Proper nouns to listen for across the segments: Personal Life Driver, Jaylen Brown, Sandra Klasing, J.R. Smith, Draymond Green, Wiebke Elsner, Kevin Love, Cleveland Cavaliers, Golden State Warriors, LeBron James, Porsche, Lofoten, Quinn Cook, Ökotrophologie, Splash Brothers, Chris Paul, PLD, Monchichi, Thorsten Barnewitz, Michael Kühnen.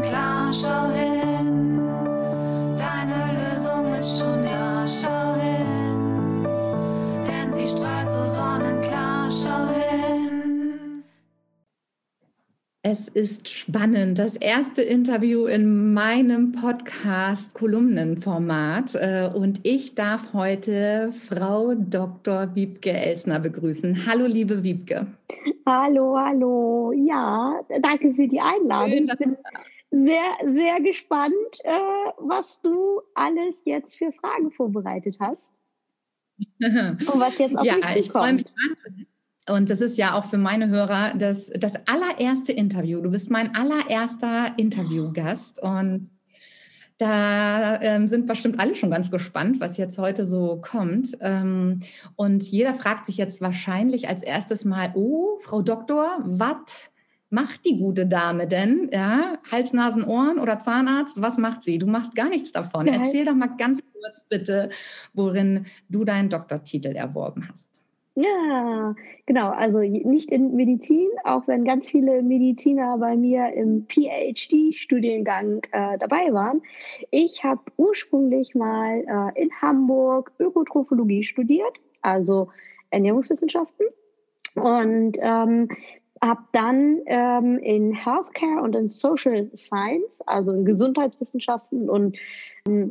Gedanken klar, schau hin. Deine Lösung ist schon da, schau hin. Denn sie strahlt so sonnenklar, schau hin. Es ist spannend. Das erste Interview in meinem Podcast-Kolumnenformat. Und ich darf heute Frau Dr. Wiebke Elsner begrüßen. Hallo, liebe Wiebke. Hallo, hallo. Ja, danke für die Einladung. Schön, ich bin sehr, sehr gespannt, was du alles jetzt für Fragen vorbereitet hast. Und was jetzt auf mich zukommt. Ja, ich freue mich wahnsinnig. Und das ist ja auch für meine Hörer das allererste Interview. Du bist mein allererster Interviewgast. Und da sind bestimmt alle schon ganz gespannt, was jetzt heute so kommt. Und jeder fragt sich jetzt wahrscheinlich als erstes mal, oh, Frau Doktor, was macht die gute Dame denn? Ja, Hals, Nasen, Ohren oder Zahnarzt, was macht sie? Du machst gar nichts davon. Nein. Erzähl doch mal ganz kurz bitte, worin du deinen Doktortitel erworben hast. Ja, genau. Also nicht in Medizin, auch wenn ganz viele Mediziner bei mir im PhD-Studiengang dabei waren. Ich habe ursprünglich mal in Hamburg Ökotrophologie studiert, also Ernährungswissenschaften, und habe dann in Healthcare und in Social Science, also in Gesundheitswissenschaften und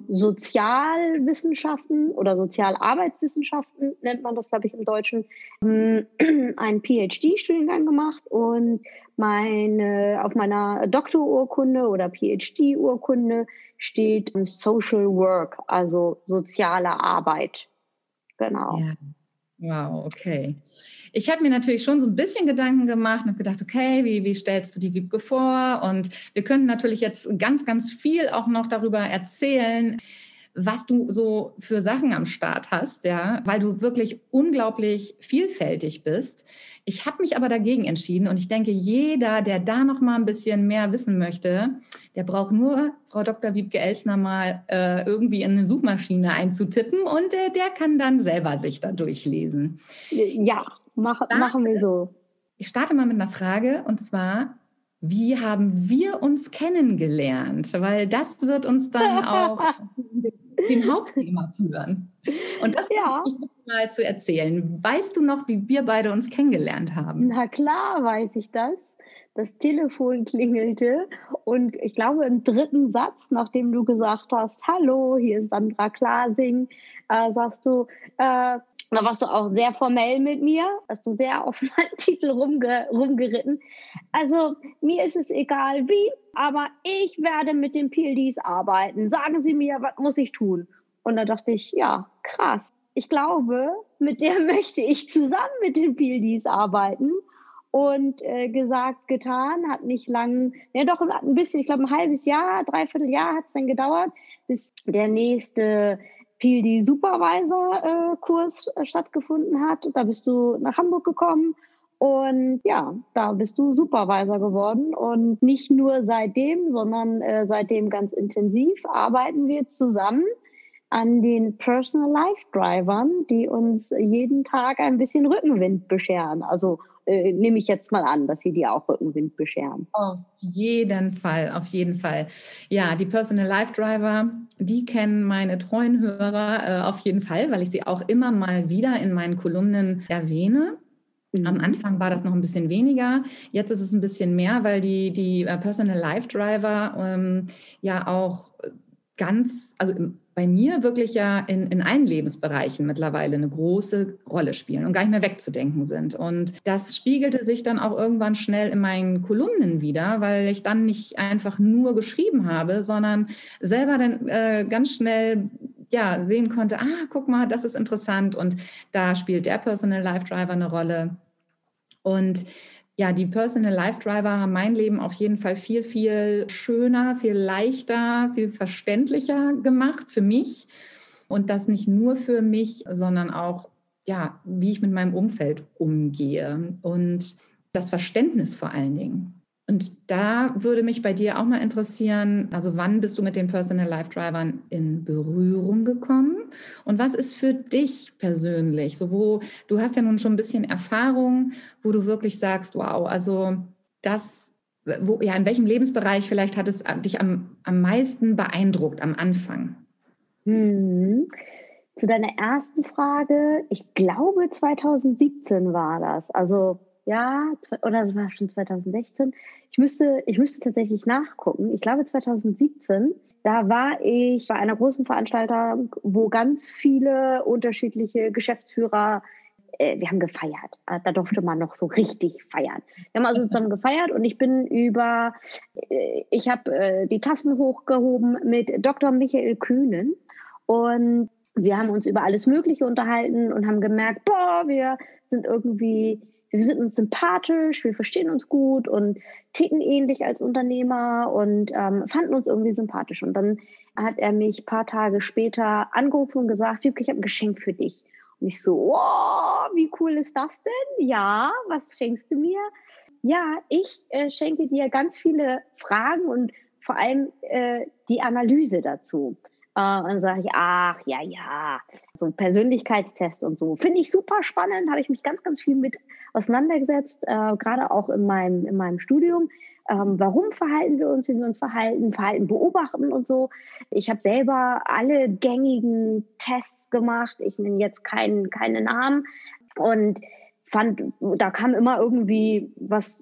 Sozialwissenschaften oder Sozialarbeitswissenschaften, nennt man das, glaube ich, im Deutschen, einen PhD-Studiengang gemacht. Und auf meiner Doktorurkunde oder PhD-Urkunde steht Social Work, also soziale Arbeit. Genau. Ja. Wow, okay. Ich habe mir natürlich schon so ein bisschen Gedanken gemacht und habe gedacht, okay, wie stellst du die Wiebke vor? Und wir könnten natürlich jetzt ganz, ganz viel auch noch darüber erzählen, was du so für Sachen am Start hast, ja, weil du wirklich unglaublich vielfältig bist. Ich habe mich aber dagegen entschieden und ich denke, jeder, der da noch mal ein bisschen mehr wissen möchte, der braucht nur Frau Dr. Wiebke Elsner mal irgendwie in eine Suchmaschine einzutippen und der kann dann selber sich da durchlesen. Ja, machen wir so. Ich starte mal mit einer Frage und zwar: Wie haben wir uns kennengelernt? Weil das wird uns dann auch dem Hauptthema führen. Und das möchte ich dir mal zu erzählen. Weißt du noch, wie wir beide uns kennengelernt haben? Na klar, weiß ich das. Das Telefon klingelte und ich glaube im dritten Satz, nachdem du gesagt hast, hallo, hier ist Sandra Klasing, sagst du, da warst du auch sehr formell mit mir, hast du sehr auf meinen Titel rumgeritten. Also mir ist es egal wie, aber ich werde mit den PLDs arbeiten. Sagen Sie mir, was muss ich tun? Und da dachte ich, ja, krass. Ich glaube, mit der möchte ich zusammen mit den PLDs arbeiten. Und gesagt, getan, hat nicht lang, ja doch ein bisschen, ich glaube ein halbes Jahr, dreiviertel Jahr hat es dann gedauert, bis der nächste PLD-Supervisor-Kurs stattgefunden hat. Da bist du nach Hamburg gekommen und ja, da bist du Supervisor geworden. Und nicht nur seitdem, sondern seitdem ganz intensiv arbeiten wir zusammen an den Personal Life Drivern, die uns jeden Tag ein bisschen Rückenwind bescheren. Also nehme ich jetzt mal an, dass sie dir auch Rückenwind bescheren. Auf jeden Fall, auf jeden Fall. Ja, die Personal Life Driver, die kennen meine treuen Hörer auf jeden Fall, weil ich sie auch immer mal wieder in meinen Kolumnen erwähne. Am Anfang war das noch ein bisschen weniger, jetzt ist es ein bisschen mehr, weil die Personal Life Driver ja auch ganz, also bei mir wirklich ja in allen Lebensbereichen mittlerweile eine große Rolle spielen und gar nicht mehr wegzudenken sind. Und das spiegelte sich dann auch irgendwann schnell in meinen Kolumnen wieder, weil ich dann nicht einfach nur geschrieben habe, sondern selber dann ganz schnell ja, sehen konnte, guck mal, das ist interessant. Und da spielt der Personal Life Driver eine Rolle. Und ja, die Personal Life Driver haben mein Leben auf jeden Fall viel, viel schöner, viel leichter, viel verständlicher gemacht für mich. Und das nicht nur für mich, sondern auch, ja, wie ich mit meinem Umfeld umgehe und das Verständnis vor allen Dingen. Und da würde mich bei dir auch mal interessieren, also wann bist du mit den Personal Life Drivern in Berührung gekommen? Und was ist für dich persönlich, so wo du hast ja nun schon ein bisschen Erfahrung, wo du wirklich sagst, wow, also das in welchem Lebensbereich vielleicht hat es dich am meisten beeindruckt am Anfang? Zu deiner ersten Frage, ich glaube 2017 war das. Also ja, oder das war schon 2016. Ich müsste tatsächlich nachgucken. Ich glaube 2017, da war ich bei einer großen Veranstaltung, wo ganz viele unterschiedliche Geschäftsführer, wir haben gefeiert. Da durfte man noch so richtig feiern. Wir haben also zusammen gefeiert und ich habe die Tassen hochgehoben mit Dr. Michael Kühnen und wir haben uns über alles Mögliche unterhalten und haben gemerkt, wir sind uns sympathisch, wir verstehen uns gut und ticken ähnlich als Unternehmer und fanden uns irgendwie sympathisch. Und dann hat er mich ein paar Tage später angerufen und gesagt, Wiebke, ich habe ein Geschenk für dich. Und ich so, wow, wie cool ist das denn? Ja, was schenkst du mir? Ja, ich schenke dir ganz viele Fragen und vor allem die Analyse dazu. Und dann sage ich, so Persönlichkeitstest und so. Finde ich super spannend, habe ich mich ganz, ganz viel mit auseinandergesetzt, gerade auch in meinem Studium. Warum verhalten wir uns, wie wir uns verhalten, Verhalten beobachten und so. Ich habe selber alle gängigen Tests gemacht, ich nenne jetzt keine Namen und fand, da kam immer irgendwie was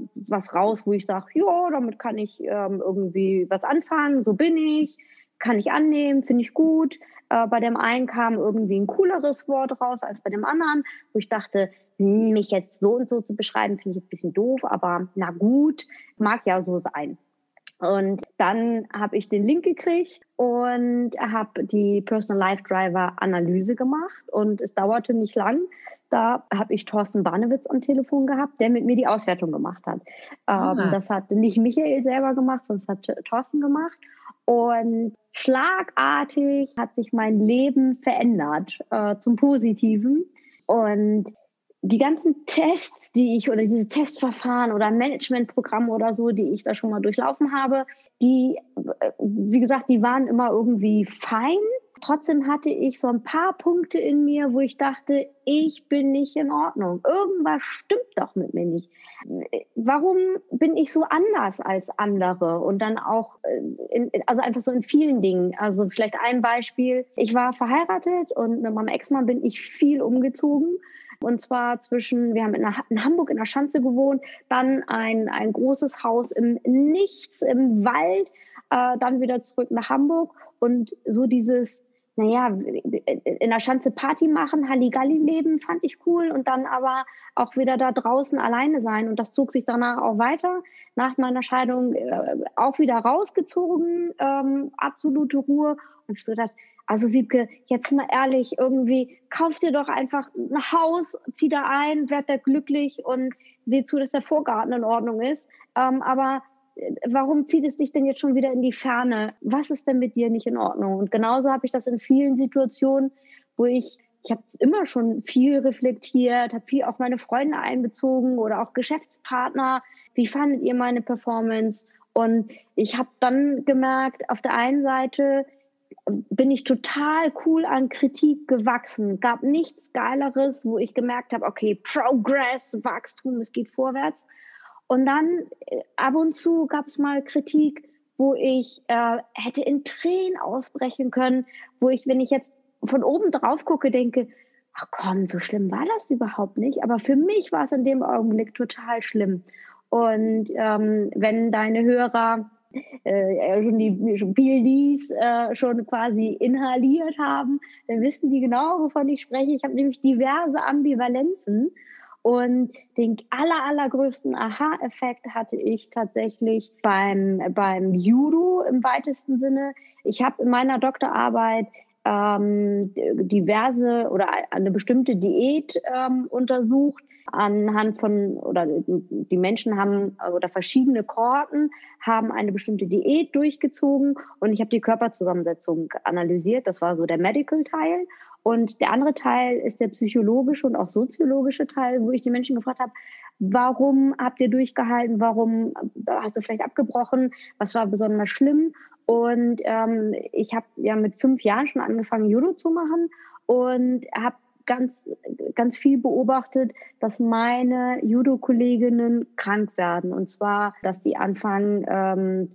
raus, wo ich sage, ja, damit kann ich irgendwie was anfangen, so bin ich. Kann ich annehmen, finde ich gut. Bei dem einen kam irgendwie ein cooleres Wort raus als bei dem anderen, wo ich dachte, mich jetzt so und so zu beschreiben, finde ich jetzt ein bisschen doof, aber na gut, mag ja so sein. Und dann habe ich den Link gekriegt und habe die Personal Life Driver Analyse gemacht und es dauerte nicht lang. Da habe ich Thorsten Barnewitz am Telefon gehabt, der mit mir die Auswertung gemacht hat. Das hat nicht Michael selber gemacht, sondern das hat Thorsten gemacht. Und schlagartig hat sich mein Leben verändert zum Positiven. Und die ganzen Tests, diese Testverfahren oder Managementprogramme oder so, die ich da schon mal durchlaufen habe, die waren immer irgendwie fein. Trotzdem hatte ich so ein paar Punkte in mir, wo ich dachte, ich bin nicht in Ordnung. Irgendwas stimmt doch mit mir nicht. Warum bin ich so anders als andere? Und dann auch, einfach so in vielen Dingen. Also vielleicht ein Beispiel. Ich war verheiratet und mit meinem Ex-Mann bin ich viel umgezogen. Und zwar wir haben in Hamburg in der Schanze gewohnt, dann ein großes Haus im Nichts, im Wald, dann wieder zurück nach Hamburg. Und so dieses, in der Schanze Party machen, Halligalli-Leben fand ich cool und dann aber auch wieder da draußen alleine sein. Und das zog sich danach auch weiter. Nach meiner Scheidung auch wieder rausgezogen, absolute Ruhe. Und ich so dachte, also Wiebke, jetzt mal ehrlich, irgendwie kauf dir doch einfach ein Haus, zieh da ein, werd da glücklich und seh zu, dass der Vorgarten in Ordnung ist. Aber warum zieht es dich denn jetzt schon wieder in die Ferne? Was ist denn mit dir nicht in Ordnung? Und genauso habe ich das in vielen Situationen, wo ich habe immer schon viel reflektiert, habe viel auch meine Freunde einbezogen oder auch Geschäftspartner. Wie fandet ihr meine Performance? Und ich habe dann gemerkt, auf der einen Seite bin ich total cool an Kritik gewachsen. Gab nichts Geileres, wo ich gemerkt habe, okay, Progress, Wachstum, es geht vorwärts. Und dann ab und zu gab es mal Kritik, wo ich hätte in Tränen ausbrechen können, wo ich, wenn ich jetzt von oben drauf gucke, denke, ach komm, so schlimm war das überhaupt nicht. Aber für mich war es in dem Augenblick total schlimm. Und wenn deine Hörer schon die Bildies schon quasi inhaliert haben, dann wissen die genau, wovon ich spreche. Ich habe nämlich diverse Ambivalenzen. Und den allergrößten Aha-Effekt hatte ich tatsächlich beim Judo im weitesten Sinne. Ich habe in meiner Doktorarbeit diverse oder eine bestimmte Diät untersucht. Die Menschen haben oder verschiedene Kohorten haben eine bestimmte Diät durchgezogen und ich habe die Körperzusammensetzung analysiert. Das war so der Medical-Teil. Und der andere Teil ist der psychologische und auch soziologische Teil, wo ich die Menschen gefragt habe, warum habt ihr durchgehalten, warum hast du vielleicht abgebrochen, was war besonders schlimm? Und ich habe ja mit 5 Jahren schon angefangen, Judo zu machen und habe ganz viel beobachtet, dass meine Judo-Kolleginnen krank werden. Und zwar, dass die anfangen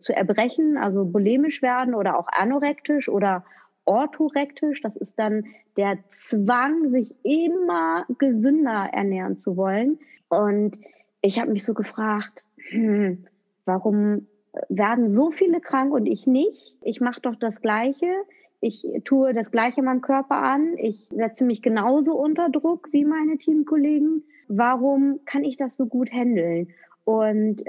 zu erbrechen, also bulimisch werden oder auch anorektisch oder orthorektisch. Das ist dann der Zwang, sich immer gesünder ernähren zu wollen. Und ich habe mich so gefragt, warum werden so viele krank und ich nicht? Ich mache doch das Gleiche. Ich tue das Gleiche meinem Körper an. Ich setze mich genauso unter Druck wie meine Teamkollegen. Warum kann ich das so gut handeln? Und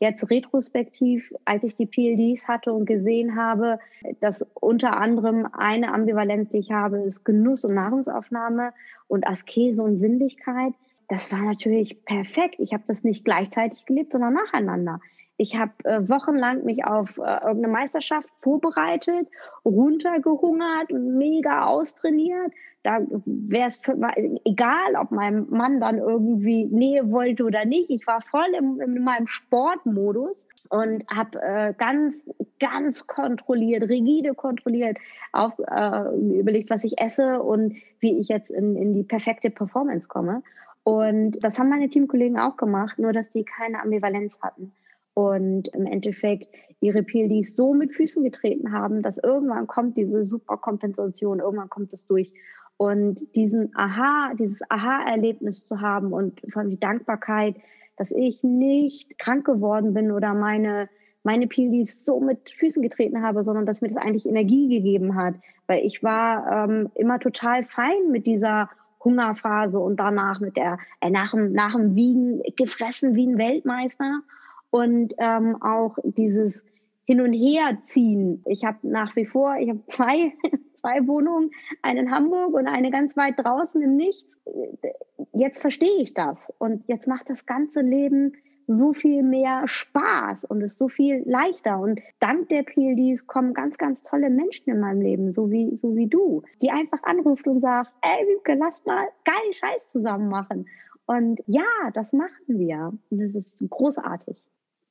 jetzt retrospektiv, als ich die PLDs hatte und gesehen habe, dass unter anderem eine Ambivalenz, die ich habe, ist Genuss und Nahrungsaufnahme und Askese und Sinnlichkeit. Das war natürlich perfekt. Ich habe das nicht gleichzeitig gelebt, sondern nacheinander. Ich habe wochenlang mich auf irgendeine Meisterschaft vorbereitet, runtergehungert, mega austrainiert. Da wäre es egal, ob mein Mann dann irgendwie Nähe wollte oder nicht. Ich war voll in meinem Sportmodus und habe ganz kontrolliert, rigide kontrolliert, überlegt, was ich esse und wie ich jetzt in die perfekte Performance komme. Und das haben meine Teamkollegen auch gemacht, nur dass die keine Ambivalenz hatten. Und im Endeffekt ihre PLDs so mit Füßen getreten haben, dass irgendwann kommt diese Superkompensation, irgendwann kommt es durch. Und dieses Aha-Erlebnis zu haben und vor allem die Dankbarkeit, dass ich nicht krank geworden bin oder meine PLDs so mit Füßen getreten habe, sondern dass mir das eigentlich Energie gegeben hat. Weil ich war immer total fein mit dieser Hungerphase und danach mit der nach dem Wiegen gefressen wie ein Weltmeister. Und auch dieses Hin- und Herziehen. Ich habe zwei Wohnungen, eine in Hamburg und eine ganz weit draußen im Nichts. Jetzt verstehe ich das. Und jetzt macht das ganze Leben so viel mehr Spaß und ist so viel leichter. Und dank der PLDs kommen ganz, ganz tolle Menschen in meinem Leben, so wie du, die einfach anruft und sagt, ey Wiebke, lass mal geilen Scheiß zusammen machen. Und ja, das machen wir. Und das ist großartig.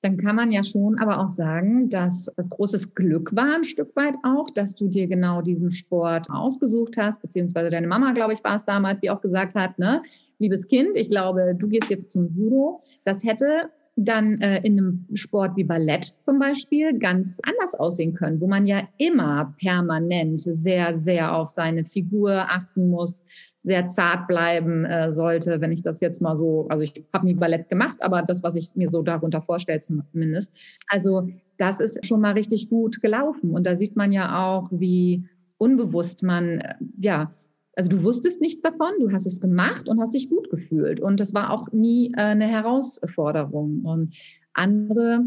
Dann kann man ja schon aber auch sagen, dass das großes Glück war ein Stück weit auch, dass du dir genau diesen Sport ausgesucht hast, beziehungsweise deine Mama, glaube ich, war es damals, die auch gesagt hat, ne, liebes Kind, ich glaube, du gehst jetzt zum Judo. Das hätte dann in einem Sport wie Ballett zum Beispiel ganz anders aussehen können, wo man ja immer permanent sehr, sehr auf seine Figur achten muss, sehr zart bleiben sollte, wenn ich das jetzt mal so, also ich habe nie Ballett gemacht, aber das, was ich mir so darunter vorstelle zumindest. Also das ist schon mal richtig gut gelaufen. Und da sieht man ja auch, wie unbewusst man, also du wusstest nichts davon, du hast es gemacht und hast dich gut gefühlt. Und das war auch nie eine Herausforderung. Und andere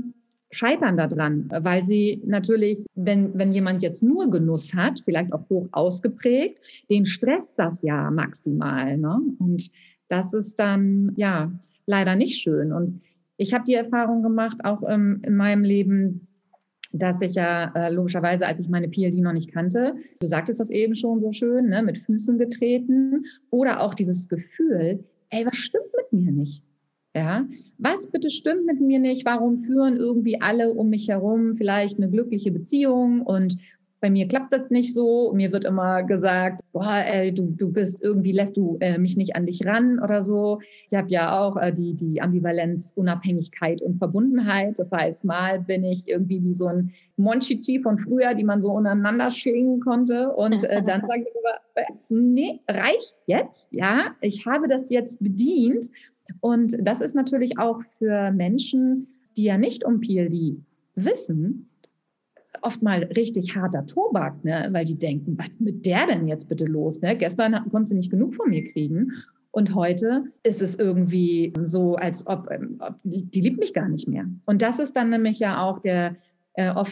scheitern daran, weil sie natürlich, wenn jemand jetzt nur Genuss hat, vielleicht auch hoch ausgeprägt, den stresst das ja maximal, ne? Und das ist dann ja leider nicht schön. Und ich habe die Erfahrung gemacht, auch in meinem Leben, dass ich ja logischerweise, als ich meine PLD noch nicht kannte, du sagtest das eben schon so schön, ne, mit Füßen getreten oder auch dieses Gefühl, ey, was stimmt mit mir nicht? Ja, was bitte stimmt mit mir nicht? Warum führen irgendwie alle um mich herum vielleicht eine glückliche Beziehung und bei mir klappt das nicht so? Mir wird immer gesagt, boah, ey, du bist irgendwie, lässt du mich nicht an dich ran oder so. Ich habe ja auch die Ambivalenz, Unabhängigkeit und Verbundenheit. Das heißt, mal bin ich irgendwie wie so ein Monchichi von früher, die man so untereinander schlingen konnte. Und dann sage ich immer, nee, reicht jetzt. Ja, ich habe das jetzt bedient. Und das ist natürlich auch für Menschen, die ja nicht um PLD wissen, oft mal richtig harter Tobak, ne? Weil die denken, was mit der denn jetzt bitte los? Ne? Gestern konnte sie nicht genug von mir kriegen und heute ist es irgendwie so, als ob die liebt mich gar nicht mehr. Und das ist dann nämlich ja auch das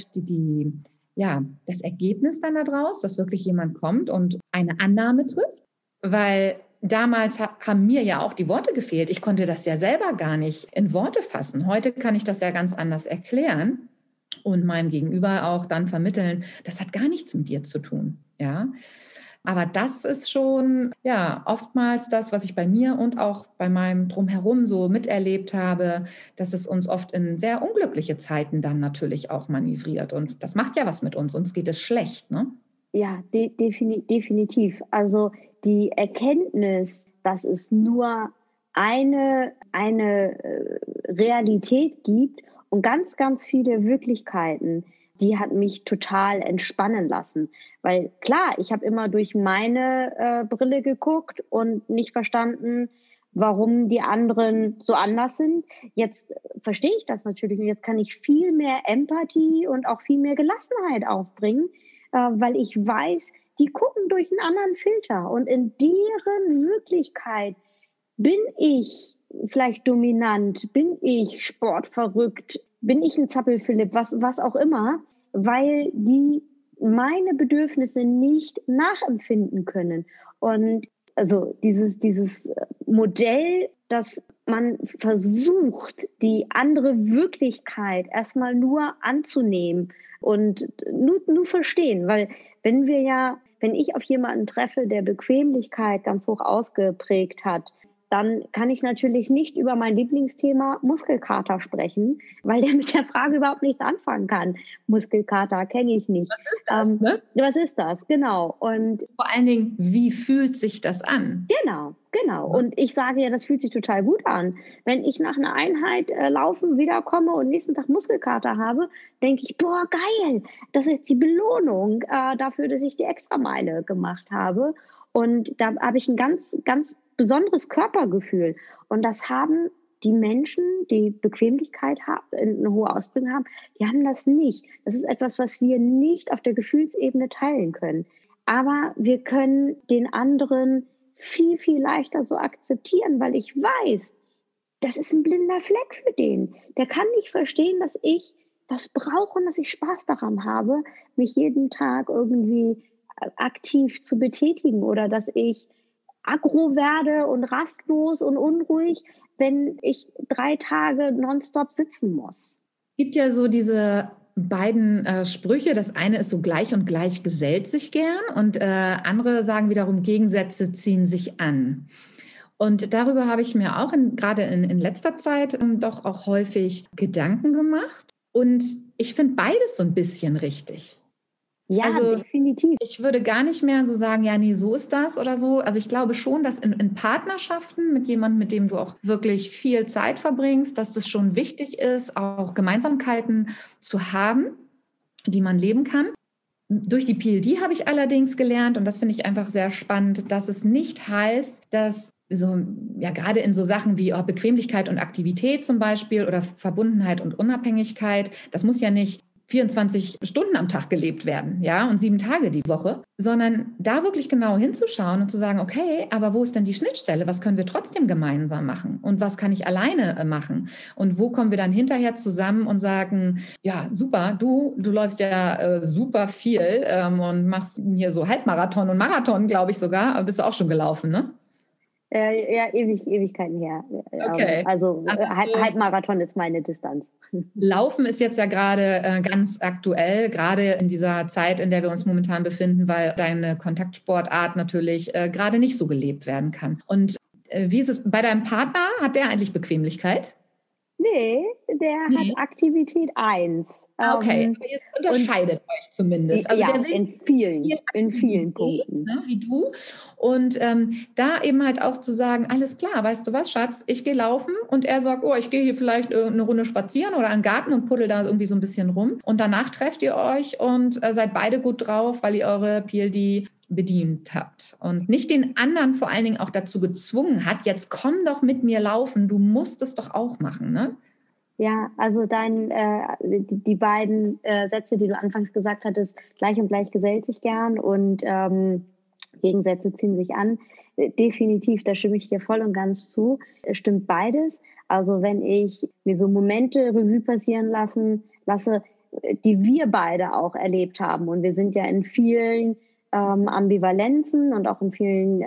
Ergebnis dann daraus, dass wirklich jemand kommt und eine Annahme trifft, weil damals haben mir ja auch die Worte gefehlt. Ich konnte das ja selber gar nicht in Worte fassen. Heute kann ich das ja ganz anders erklären und meinem Gegenüber auch dann vermitteln, das hat gar nichts mit dir zu tun. Ja? Aber das ist schon oftmals das, was ich bei mir und auch bei meinem Drumherum so miterlebt habe, dass es uns oft in sehr unglückliche Zeiten dann natürlich auch manövriert. Und das macht ja was mit uns. Uns geht es schlecht, ne? Ja, definitiv. Also die Erkenntnis, dass es nur eine Realität gibt und ganz, ganz viele Wirklichkeiten, die hat mich total entspannen lassen. Weil klar, ich habe immer durch meine Brille geguckt und nicht verstanden, warum die anderen so anders sind. Jetzt verstehe ich das natürlich und jetzt kann ich viel mehr Empathie und auch viel mehr Gelassenheit aufbringen, weil ich weiß, die gucken durch einen anderen Filter und in deren Wirklichkeit bin ich vielleicht dominant, bin ich sportverrückt, bin ich ein Zappelphilipp, was auch immer, weil die meine Bedürfnisse nicht nachempfinden können. Und also dieses Modell, dass man versucht, die andere Wirklichkeit erstmal nur anzunehmen und nur verstehen. Weil wenn ich auf jemanden treffe, der Bequemlichkeit ganz hoch ausgeprägt hat, dann kann ich natürlich nicht über mein Lieblingsthema Muskelkater sprechen, weil der mit der Frage überhaupt nichts anfangen kann. Muskelkater kenne ich nicht. Was ist das, ne? Was ist das, genau. Und vor allen Dingen, wie fühlt sich das an? Genau. Und ich sage ja, das fühlt sich total gut an. Wenn ich nach einer Einheit laufen wiederkomme und nächsten Tag Muskelkater habe, denke ich, boah, geil, das ist die Belohnung dafür, dass ich die Extrameile gemacht habe. Und da habe ich ein ganz, ganz besonderes Körpergefühl. Und das haben die Menschen, die Bequemlichkeit haben, eine hohe Ausprägung haben, die haben das nicht. Das ist etwas, was wir nicht auf der Gefühlsebene teilen können. Aber wir können den anderen viel, viel leichter so akzeptieren, weil ich weiß, das ist ein blinder Fleck für den. Der kann nicht verstehen, dass ich das brauche und dass ich Spaß daran habe, mich jeden Tag irgendwie aktiv zu betätigen oder dass ich aggro werde und rastlos und unruhig, wenn ich 3 Tage nonstop sitzen muss. Es gibt ja so diese beiden Sprüche. Das eine ist so, gleich und gleich gesellt sich gern, und andere sagen wiederum, Gegensätze ziehen sich an. Und darüber habe ich mir auch gerade in letzter Zeit doch auch häufig Gedanken gemacht. Und ich finde beides so ein bisschen richtig. Ja, also, definitiv. Ich würde gar nicht mehr so sagen, ja, nee, so ist das oder so. Also ich glaube schon, dass in Partnerschaften mit jemandem, mit dem du auch wirklich viel Zeit verbringst, dass das schon wichtig ist, auch Gemeinsamkeiten zu haben, die man leben kann. Durch die PLD habe ich allerdings gelernt, und das finde ich einfach sehr spannend, dass es nicht heißt, dass so, ja, gerade in so Sachen wie Bequemlichkeit und Aktivität zum Beispiel oder Verbundenheit und Unabhängigkeit, das muss ja nicht 24 Stunden am Tag gelebt werden, ja, und 7 Tage die Woche, sondern da wirklich genau hinzuschauen und zu sagen, okay, aber wo ist denn die Schnittstelle? Was können wir trotzdem gemeinsam machen? Und was kann ich alleine machen? Und wo kommen wir dann hinterher zusammen und sagen, ja, super, du läufst ja super viel und machst hier so Halbmarathon und Marathon, glaube ich sogar, bist du auch schon gelaufen, ne? Ja, Ewigkeiten her. Okay. Also Halbmarathon ist meine Distanz. Laufen ist jetzt ja gerade ganz aktuell, gerade in dieser Zeit, in der wir uns momentan befinden, weil deine Kontaktsportart natürlich gerade nicht so gelebt werden kann. Und wie ist es bei deinem Partner? Hat der eigentlich Bequemlichkeit? Nee, der hat Aktivität 1. Okay, aber jetzt unterscheidet euch zumindest. Also ja, der will in vielen Punkten. Ne, wie du. Und da eben halt auch zu sagen, alles klar, weißt du was, Schatz, ich gehe laufen, und er sagt, oh, ich gehe hier vielleicht eine Runde spazieren oder einen Garten und puddel da irgendwie so ein bisschen rum. Und danach trefft ihr euch und seid beide gut drauf, weil ihr eure PLD bedient habt und nicht den anderen vor allen Dingen auch dazu gezwungen hat, jetzt komm doch mit mir laufen, du musst es doch auch machen, ne? Ja, also die beiden Sätze, die du anfangs gesagt hattest, gleich und gleich gesellt sich gern und Gegensätze ziehen sich an. Definitiv, da stimme ich dir voll und ganz zu. Stimmt beides. Also wenn ich mir so Momente Revue passieren lasse, die wir beide auch erlebt haben. Und wir sind ja in vielen Ambivalenzen und auch in vielen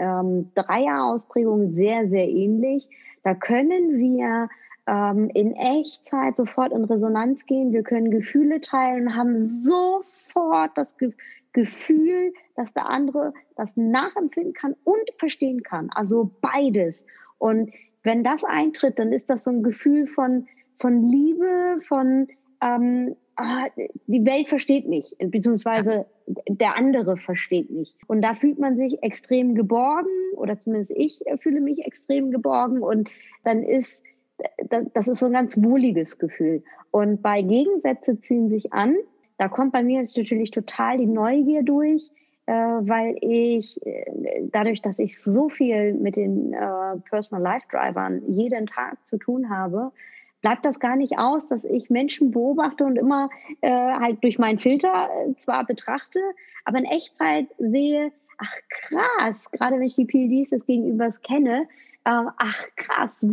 Dreier-Ausprägungen sehr, sehr ähnlich. Da können wir in Echtzeit sofort in Resonanz gehen. Wir können Gefühle teilen und haben sofort das Gefühl, dass der andere das nachempfinden kann und verstehen kann. Also beides. Und wenn das eintritt, dann ist das so ein Gefühl von Liebe, von die Welt versteht mich, beziehungsweise der andere versteht mich. Und da fühlt man sich extrem geborgen, oder zumindest ich fühle mich extrem geborgen. Und dann ist, das ist so ein ganz wohliges Gefühl. Und bei Gegensätze ziehen sich an. Da kommt bei mir jetzt natürlich total die Neugier durch, weil ich dadurch, dass ich so viel mit den Personal Life Drivern jeden Tag zu tun habe, bleibt das gar nicht aus, dass ich Menschen beobachte und immer halt durch meinen Filter zwar betrachte, aber in Echtzeit sehe, ach krass, gerade wenn ich die PLDs des Gegenübers kenne, ach krass,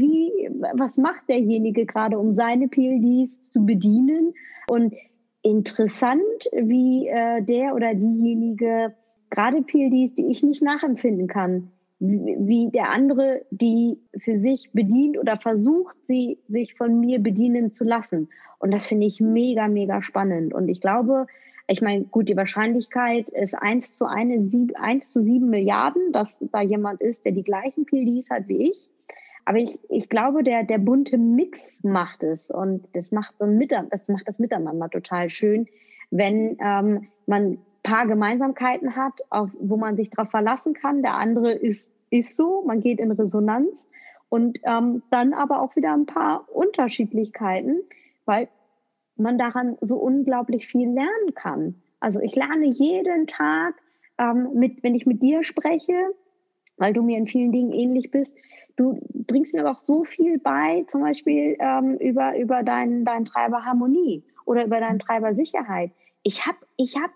was macht derjenige gerade, um seine PLDs zu bedienen? Und interessant, wie der oder diejenige, gerade PLDs, die ich nicht nachempfinden kann, wie der andere die für sich bedient oder versucht, sie sich von mir bedienen zu lassen. Und das finde ich mega, mega spannend. Und ich glaube, ich meine, gut, die Wahrscheinlichkeit ist 1 zu 7 Milliarden, dass da jemand ist, der die gleichen PLDs hat wie ich. Aber ich glaube, der bunte Mix macht es. Und das macht das Miteinander total schön, wenn man paar Gemeinsamkeiten hat, wo man sich darauf verlassen kann. Der andere ist so, man geht in Resonanz, und dann aber auch wieder ein paar Unterschiedlichkeiten, weil man daran so unglaublich viel lernen kann. Also ich lerne jeden Tag, wenn ich mit dir spreche, weil du mir in vielen Dingen ähnlich bist. Du bringst mir aber auch so viel bei, zum Beispiel über deinen Treiber Harmonie oder über deinen Treiber Sicherheit. Ich hab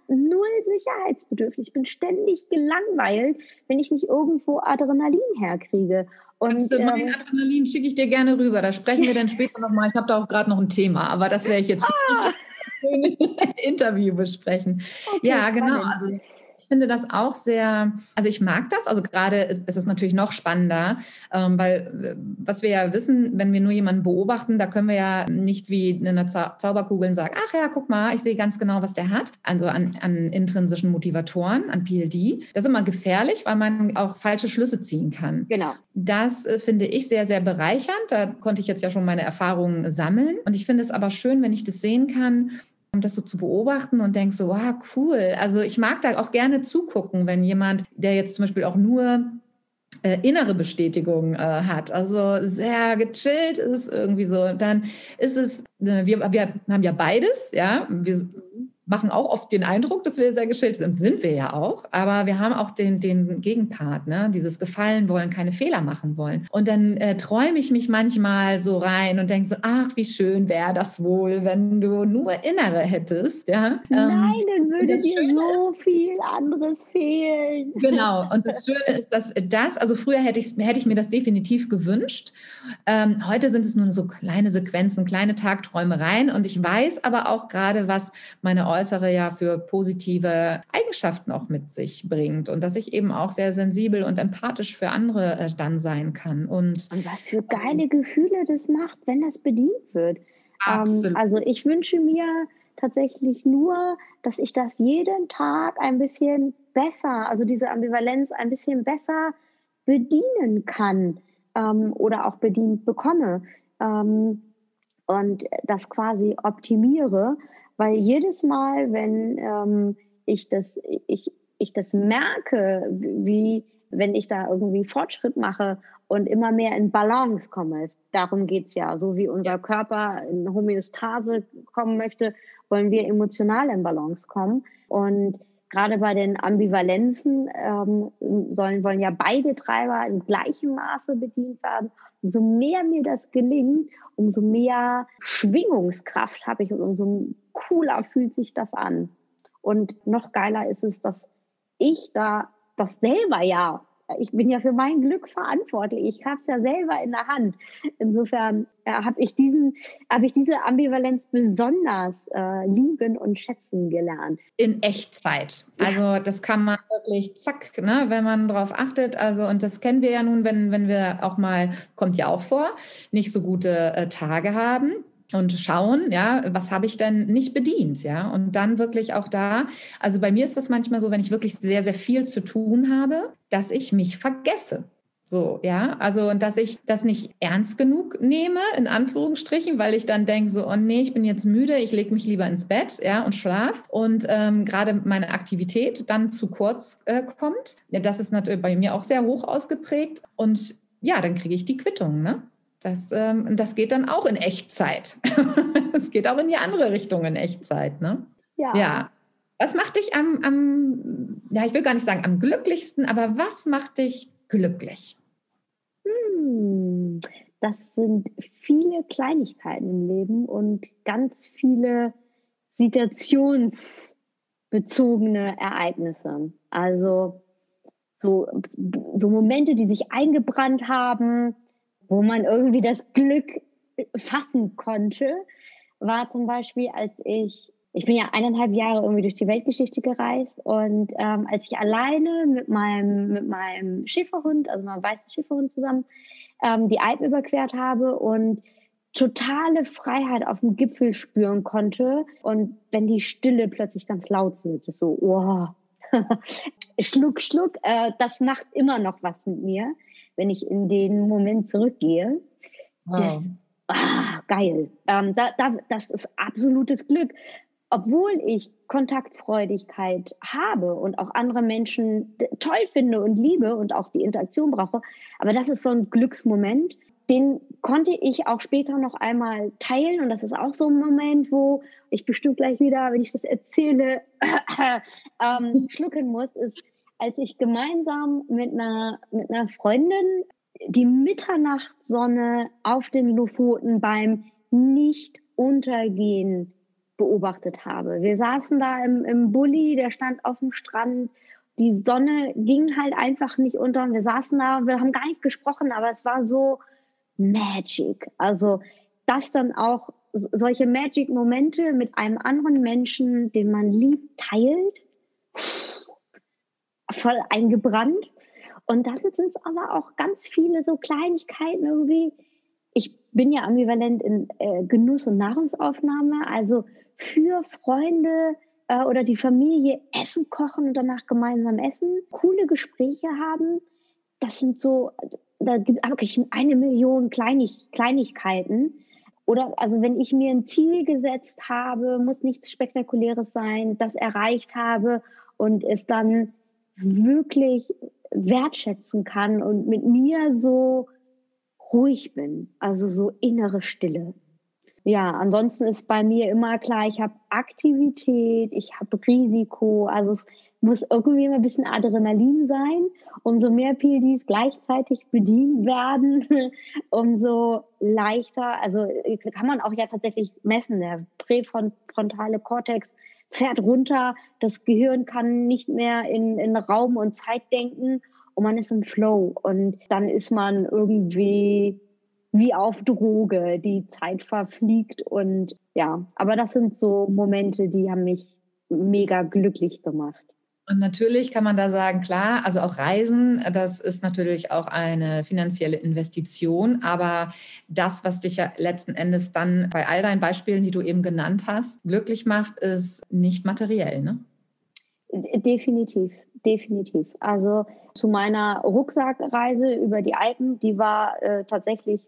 null Sicherheitsbedürfnis. Ich bin ständig gelangweilt, wenn ich nicht irgendwo Adrenalin herkriege. Und mein Adrenalin schicke ich dir gerne rüber. Da sprechen wir dann später nochmal. Ich habe da auch gerade noch ein Thema, aber das werde ich jetzt nicht im Interview besprechen. Okay, ja, genau. Also ich finde das auch sehr, also ich mag das, also gerade ist es natürlich noch spannender, weil was wir ja wissen, wenn wir nur jemanden beobachten, da können wir ja nicht wie in einer Zauberkugel sagen, ach ja, guck mal, ich sehe ganz genau, was der hat, also an intrinsischen Motivatoren, an PLD. Das ist immer gefährlich, weil man auch falsche Schlüsse ziehen kann. Genau. Das finde ich sehr, sehr bereichernd, da konnte ich jetzt ja schon meine Erfahrungen sammeln, und ich finde es aber schön, wenn ich das sehen kann, das so zu beobachten und denkst so, wow, cool. Also ich mag da auch gerne zugucken, wenn jemand, der jetzt zum Beispiel auch nur innere Bestätigung hat, also sehr gechillt ist irgendwie so, dann ist es, wir haben ja beides, ja, wir machen auch oft den Eindruck, dass wir sehr geschillt sind. Sind wir ja auch. Aber wir haben auch den Gegenpart, ne? Dieses Gefallen wollen, keine Fehler machen wollen. Und dann träume ich mich manchmal so rein und denke so, ach, wie schön wäre das wohl, wenn du nur Innere hättest. Ja? Nein, dann würde dir so viel anderes fehlen. Genau. Und das Schöne ist, dass also früher hätte ich mir das definitiv gewünscht. Heute sind es nur so kleine Sequenzen, kleine Tagträumereien. Und ich weiß aber auch gerade, was meine Äußere ja für positive Eigenschaften auch mit sich bringt, und dass ich eben auch sehr sensibel und empathisch für andere dann sein kann. Und was für geile Gefühle das macht, wenn das bedient wird. Absolut. Also ich wünsche mir tatsächlich nur, dass ich das jeden Tag ein bisschen besser, also diese Ambivalenz ein bisschen besser bedienen kann oder auch bedient bekomme und das quasi optimiere. Weil jedes Mal, wenn ich das merke, wie wenn ich da irgendwie Fortschritt mache und immer mehr in Balance komme, darum geht's ja. So wie unser Körper in Homöostase kommen möchte, wollen wir emotional in Balance kommen. Und gerade bei den Ambivalenzen wollen ja beide Treiber in gleichem Maße bedient werden. Umso mehr mir das gelingt, umso mehr Schwingungskraft habe ich und umso cooler fühlt sich das an. Und noch geiler ist es, dass ich ich bin ja für mein Glück verantwortlich. Ich habe es ja selber in der Hand. Insofern habe ich diese Ambivalenz besonders lieben und schätzen gelernt. In Echtzeit. Ja. Also das kann man wirklich zack, ne, wenn man drauf achtet. Also, und das kennen wir ja nun, wenn wir auch mal, kommt ja auch vor, nicht so gute Tage haben. Und schauen, ja, was habe ich denn nicht bedient, ja, und dann wirklich auch da, also bei mir ist das manchmal so, wenn ich wirklich sehr, sehr viel zu tun habe, dass ich mich vergesse. So, ja, also dass ich das nicht ernst genug nehme, in Anführungsstrichen, weil ich dann denke so, oh nee, ich bin jetzt müde, ich lege mich lieber ins Bett, ja, und schlaf. Und gerade meine Aktivität dann zu kurz kommt. Ja, das ist natürlich bei mir auch sehr hoch ausgeprägt. Und ja, dann kriege ich die Quittung, ne? Das geht dann auch in Echtzeit. Es geht auch in die andere Richtung in Echtzeit, ne? Ja. Ja. Was macht dich ja, ich will gar nicht sagen am glücklichsten, aber was macht dich glücklich? Das sind viele Kleinigkeiten im Leben und ganz viele situationsbezogene Ereignisse. Also so Momente, die sich eingebrannt haben, wo man irgendwie das Glück fassen konnte, war zum Beispiel, als ich bin ja 1,5 Jahre irgendwie durch die Weltgeschichte gereist und als ich alleine mit meinem Schäferhund, also meinem weißen Schäferhund zusammen, die Alpen überquert habe und totale Freiheit auf dem Gipfel spüren konnte und wenn die Stille plötzlich ganz laut wird, ist so, oh, Schluck, das macht immer noch was mit mir, wenn ich in den Moment zurückgehe. Wow. Geil. Das ist absolutes Glück. Obwohl ich Kontaktfreudigkeit habe und auch andere Menschen toll finde und liebe und auch die Interaktion brauche, aber das ist so ein Glücksmoment, den konnte ich auch später noch einmal teilen und das ist auch so ein Moment, wo ich bestimmt gleich wieder, wenn ich das erzähle, schlucken muss, ist, als ich gemeinsam mit einer Freundin die Mitternachtssonne auf den Lofoten beim Nicht-Untergehen beobachtet habe. Wir saßen da im Bulli, der stand auf dem Strand, die Sonne ging halt einfach nicht unter und wir saßen da, wir haben gar nicht gesprochen, aber es war so Magic. Also das dann auch, solche Magic-Momente mit einem anderen Menschen, den man liebt, teilt, voll eingebrannt. Und dann sind es aber auch ganz viele so Kleinigkeiten irgendwie. Ich bin ja ambivalent in Genuss und Nahrungsaufnahme, also für Freunde oder die Familie Essen kochen und danach gemeinsam essen, coole Gespräche haben. Das sind so, da gibt es wirklich 1 Million Kleinigkeiten. Oder also wenn ich mir ein Ziel gesetzt habe, muss nichts Spektakuläres sein, das erreicht habe und es dann wirklich wertschätzen kann und mit mir so ruhig bin, also so innere Stille. Ja, ansonsten ist bei mir immer klar, ich habe Aktivität, ich habe Risiko, also es muss irgendwie immer ein bisschen Adrenalin sein, umso mehr PLDs gleichzeitig bedient werden, umso leichter, also kann man auch ja tatsächlich messen, der präfrontale Kortex fährt runter, das Gehirn kann nicht mehr in Raum und Zeit denken und man ist im Flow und dann ist man irgendwie wie auf Droge, die Zeit verfliegt und ja, aber das sind so Momente, die haben mich mega glücklich gemacht. Und natürlich kann man da sagen, klar, also auch Reisen, das ist natürlich auch eine finanzielle Investition, aber das, was dich ja letzten Endes dann bei all deinen Beispielen, die du eben genannt hast, glücklich macht, ist nicht materiell, ne? Definitiv. Also zu meiner Rucksackreise über die Alpen, die war tatsächlich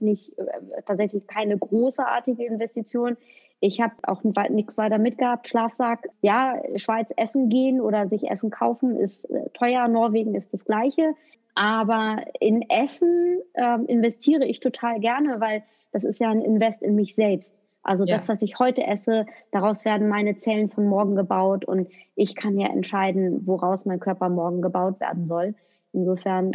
keine großartige Investition. Ich habe auch nichts weiter mitgehabt. Schlafsack, ja, Schweiz essen gehen oder sich Essen kaufen ist teuer. Norwegen ist das Gleiche. Aber in Essen investiere ich total gerne, weil das ist ja ein Invest in mich selbst. Also das, was ich heute esse, daraus werden meine Zellen von morgen gebaut und ich kann ja entscheiden, woraus mein Körper morgen gebaut werden soll. Insofern...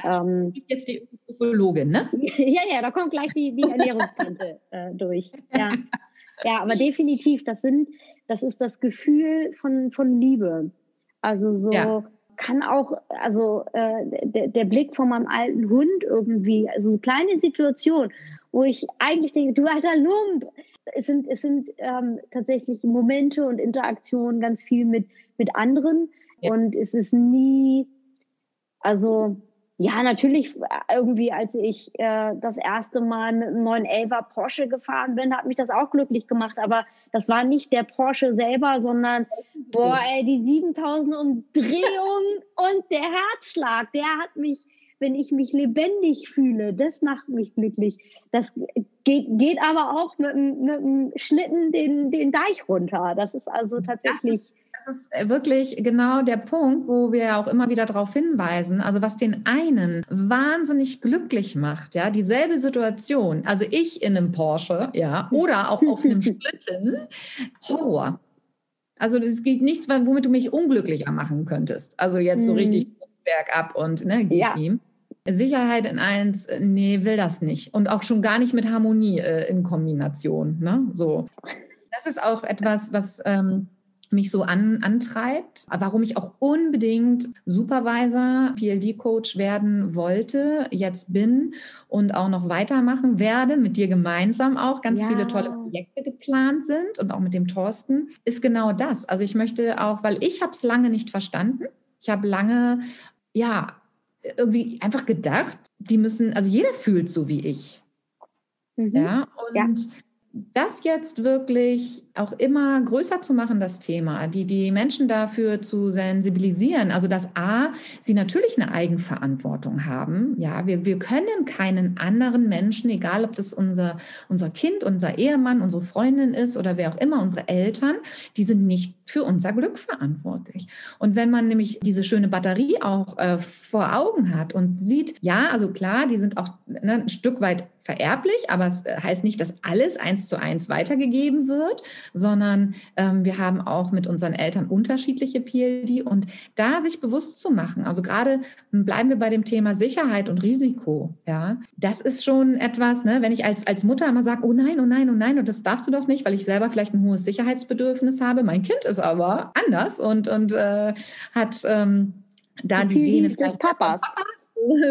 jetzt die Ökologin, ne? ja, da kommt gleich die Ernährungskante durch. Ja. Ja, aber definitiv, das ist das Gefühl von Liebe. Also so kann auch, also der Blick von meinem alten Hund irgendwie, also eine kleine Situation, wo ich eigentlich denke, du alter Lump. Es sind tatsächlich Momente und Interaktionen ganz viel mit anderen. Ja. Und es ist nie, also... Ja, natürlich, irgendwie, als ich das erste Mal mit einem 911er Porsche gefahren bin, hat mich das auch glücklich gemacht. Aber das war nicht der Porsche selber, sondern, die 7000 Umdrehungen und der Herzschlag, der hat mich wenn ich mich lebendig fühle, das macht mich glücklich. Das geht aber auch mit einem Schlitten den Deich runter. Das ist also tatsächlich... Das ist wirklich genau der Punkt, wo wir auch immer wieder darauf hinweisen. Also was den einen wahnsinnig glücklich macht, ja, dieselbe Situation, also ich in einem Porsche, ja, oder auch auf einem Schlitten, Horror. Also es gibt nichts, womit du mich unglücklicher machen könntest. Also jetzt so richtig bergab und ne, gib ihm. Sicherheit in eins, nee, will das nicht. Und auch schon gar nicht mit Harmonie in Kombination. Ne? So. Das ist auch etwas, was... mich so antreibt, warum ich auch unbedingt Supervisor, PLD-Coach werden wollte, jetzt bin und auch noch weitermachen werde, mit dir gemeinsam auch ganz viele tolle Projekte geplant sind und auch mit dem Thorsten, ist genau das. Also ich möchte auch, weil ich habe es lange nicht verstanden. Ich habe lange, irgendwie einfach gedacht, die müssen, also jeder fühlt so wie ich. Mhm. Ja, und das jetzt wirklich auch immer größer zu machen, das Thema, die Menschen dafür zu sensibilisieren, also dass A, sie natürlich eine Eigenverantwortung haben. Ja, wir können keinen anderen Menschen, egal ob das unser Kind, unser Ehemann, unsere Freundin ist oder wer auch immer, unsere Eltern, die sind nicht für unser Glück verantwortlich. Und wenn man nämlich diese schöne Batterie auch vor Augen hat und sieht, ja, also klar, die sind auch ein Stück weit vererblich, aber es heißt nicht, dass alles 1:1 weitergegeben wird, sondern wir haben auch mit unseren Eltern unterschiedliche PLD und da sich bewusst zu machen, also gerade bleiben wir bei dem Thema Sicherheit und Risiko, ja, das ist schon etwas, ne, wenn ich als Mutter immer sage, oh nein, oh nein, oh nein, und das darfst du doch nicht, weil ich selber vielleicht ein hohes Sicherheitsbedürfnis habe, mein Kind ist aber anders und hat da die Gene vielleicht Papas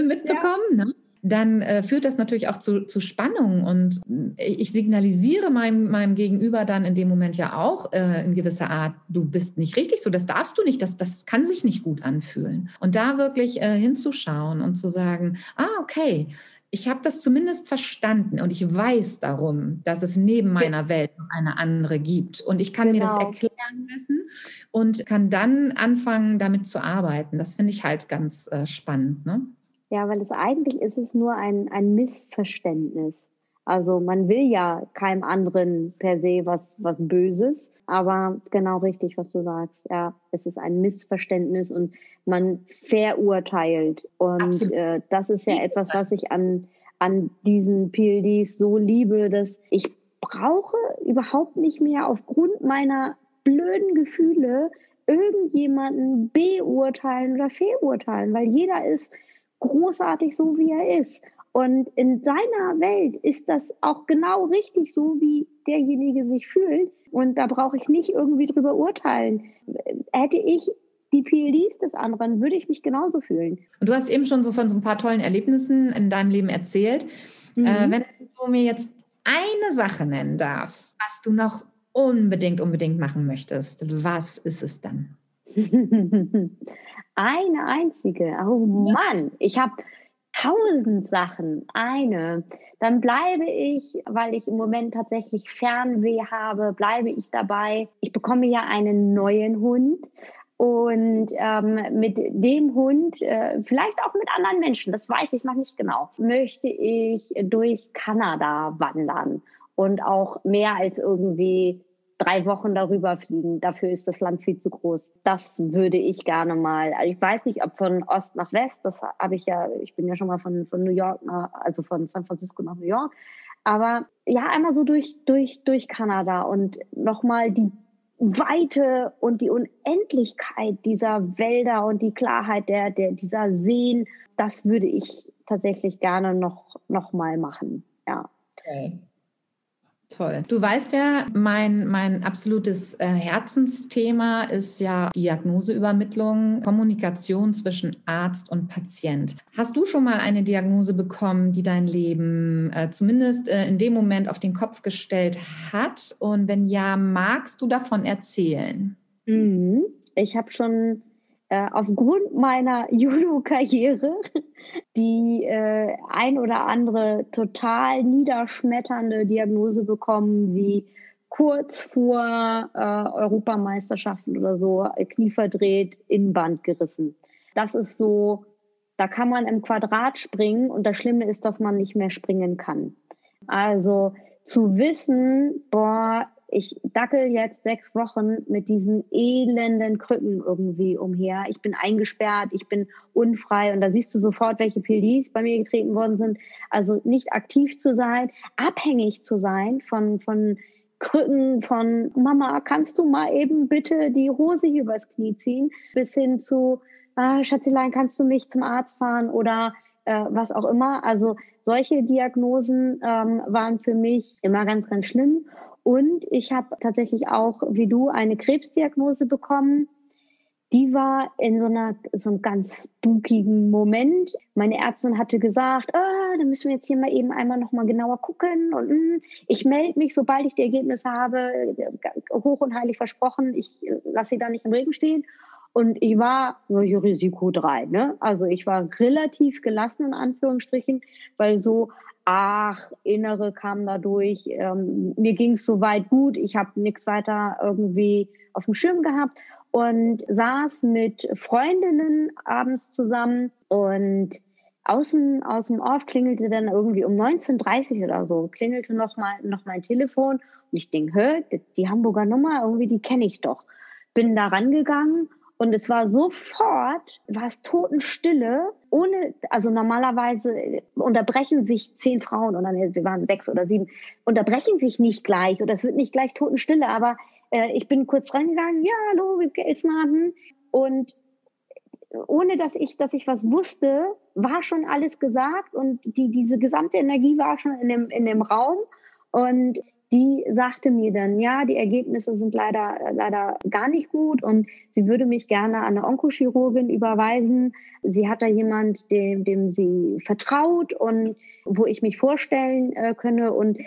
mitbekommen, ne? Dann führt das natürlich auch zu Spannungen und ich signalisiere meinem Gegenüber dann in dem Moment ja auch in gewisser Art, du bist nicht richtig so, das darfst du nicht, das kann sich nicht gut anfühlen. Und da wirklich hinzuschauen und zu sagen, okay, ich habe das zumindest verstanden und ich weiß darum, dass es neben meiner Welt noch eine andere gibt. Und ich kann mir das erklären lassen und kann dann anfangen, damit zu arbeiten. Das finde ich halt ganz spannend, ne? Ja, weil es eigentlich ist es nur ein Missverständnis. Also man will ja keinem anderen per se was Böses, aber genau richtig, was du sagst. Ja, es ist ein Missverständnis und man verurteilt. Und das ist ja etwas, was ich an diesen PLDs so liebe, dass ich brauche überhaupt nicht mehr aufgrund meiner blöden Gefühle irgendjemanden beurteilen oder verurteilen, weil jeder ist großartig so, wie er ist. Und in seiner Welt ist das auch genau richtig so, wie derjenige sich fühlt. Und da brauche ich nicht irgendwie drüber urteilen. Hätte ich die PLDs des anderen, würde ich mich genauso fühlen. Und du hast eben schon so von so ein paar tollen Erlebnissen in deinem Leben erzählt. Wenn du mir jetzt eine Sache nennen darfst, was du noch unbedingt machen möchtest, was ist es dann? Eine einzige. Oh Mann, ich habe 1000 Sachen. Eine. Dann bleibe ich, weil ich im Moment tatsächlich Fernweh habe, bleibe ich dabei. Ich bekomme ja einen neuen Hund. Und mit dem Hund, vielleicht auch mit anderen Menschen, das weiß ich noch nicht genau, möchte ich durch Kanada wandern und auch mehr als irgendwie 3 Wochen darüber fliegen, dafür ist das Land viel zu groß. Das würde ich gerne mal, also ich weiß nicht, ob von Ost nach West, das habe ich ja, ich bin ja schon mal von New York, also von San Francisco nach New York, aber ja, einmal so durch Kanada und nochmal die Weite und die Unendlichkeit dieser Wälder und die Klarheit dieser Seen, das würde ich tatsächlich gerne noch mal machen, ja. Okay. Toll. Du weißt ja, mein absolutes Herzensthema ist ja Diagnoseübermittlung, Kommunikation zwischen Arzt und Patient. Hast du schon mal eine Diagnose bekommen, die dein Leben zumindest in dem Moment auf den Kopf gestellt hat? Und wenn ja, magst du davon erzählen? Mhm. Ich habe schon aufgrund meiner Judo-Karriere die ein oder andere total niederschmetternde Diagnose bekommen, wie kurz vor Europameisterschaften oder so, Knie verdreht, Innenband gerissen. Das ist so Da kann man im Quadrat springen und das Schlimme ist, dass man nicht mehr springen kann. Also zu wissen, ich dackel jetzt 6 Wochen mit diesen elenden Krücken irgendwie umher. Ich bin eingesperrt, ich bin unfrei. Und da siehst du sofort, welche PLDs bei mir getreten worden sind. Also nicht aktiv zu sein, abhängig zu sein von Krücken, von Mama, kannst du mal eben bitte die Hose hier übers Knie ziehen? Bis hin zu, Schatzelein, kannst du mich zum Arzt fahren? Oder was auch immer. Also solche Diagnosen waren für mich immer ganz, ganz schlimm. Und ich habe tatsächlich auch, wie du, eine Krebsdiagnose bekommen. Die war in so einem ganz spookigen Moment. Meine Ärztin hatte gesagt, da müssen wir jetzt hier mal eben einmal nochmal genauer gucken. Und ich melde mich, sobald ich die Ergebnisse habe, hoch und heilig versprochen. Ich lasse sie da nicht im Regen stehen. Und ich war Risiko 3. Ne? Also ich war relativ gelassen, in Anführungsstrichen, weil so... Innere kam dadurch, mir ging es soweit gut, ich habe nichts weiter irgendwie auf dem Schirm gehabt und saß mit Freundinnen abends zusammen und aus dem Off klingelte dann irgendwie um 19.30 Uhr oder so, klingelte noch mein Telefon und ich denke, die Hamburger Nummer, irgendwie die kenne ich doch. Bin da rangegangen. Und es war war es Totenstille, also normalerweise unterbrechen sich 10 Frauen, oder wir waren 6 oder 7, unterbrechen sich nicht gleich oder es wird nicht gleich Totenstille, aber ich bin kurz reingegangen, ja, hallo, Wiebke Elsner, und ohne dass ich was wusste, war schon alles gesagt und diese gesamte Energie war schon in dem Raum und die sagte mir dann, ja, die Ergebnisse sind leider gar nicht gut und sie würde mich gerne an eine Onkochirurgin überweisen. Sie hat da jemand, dem sie vertraut und wo ich mich vorstellen könne und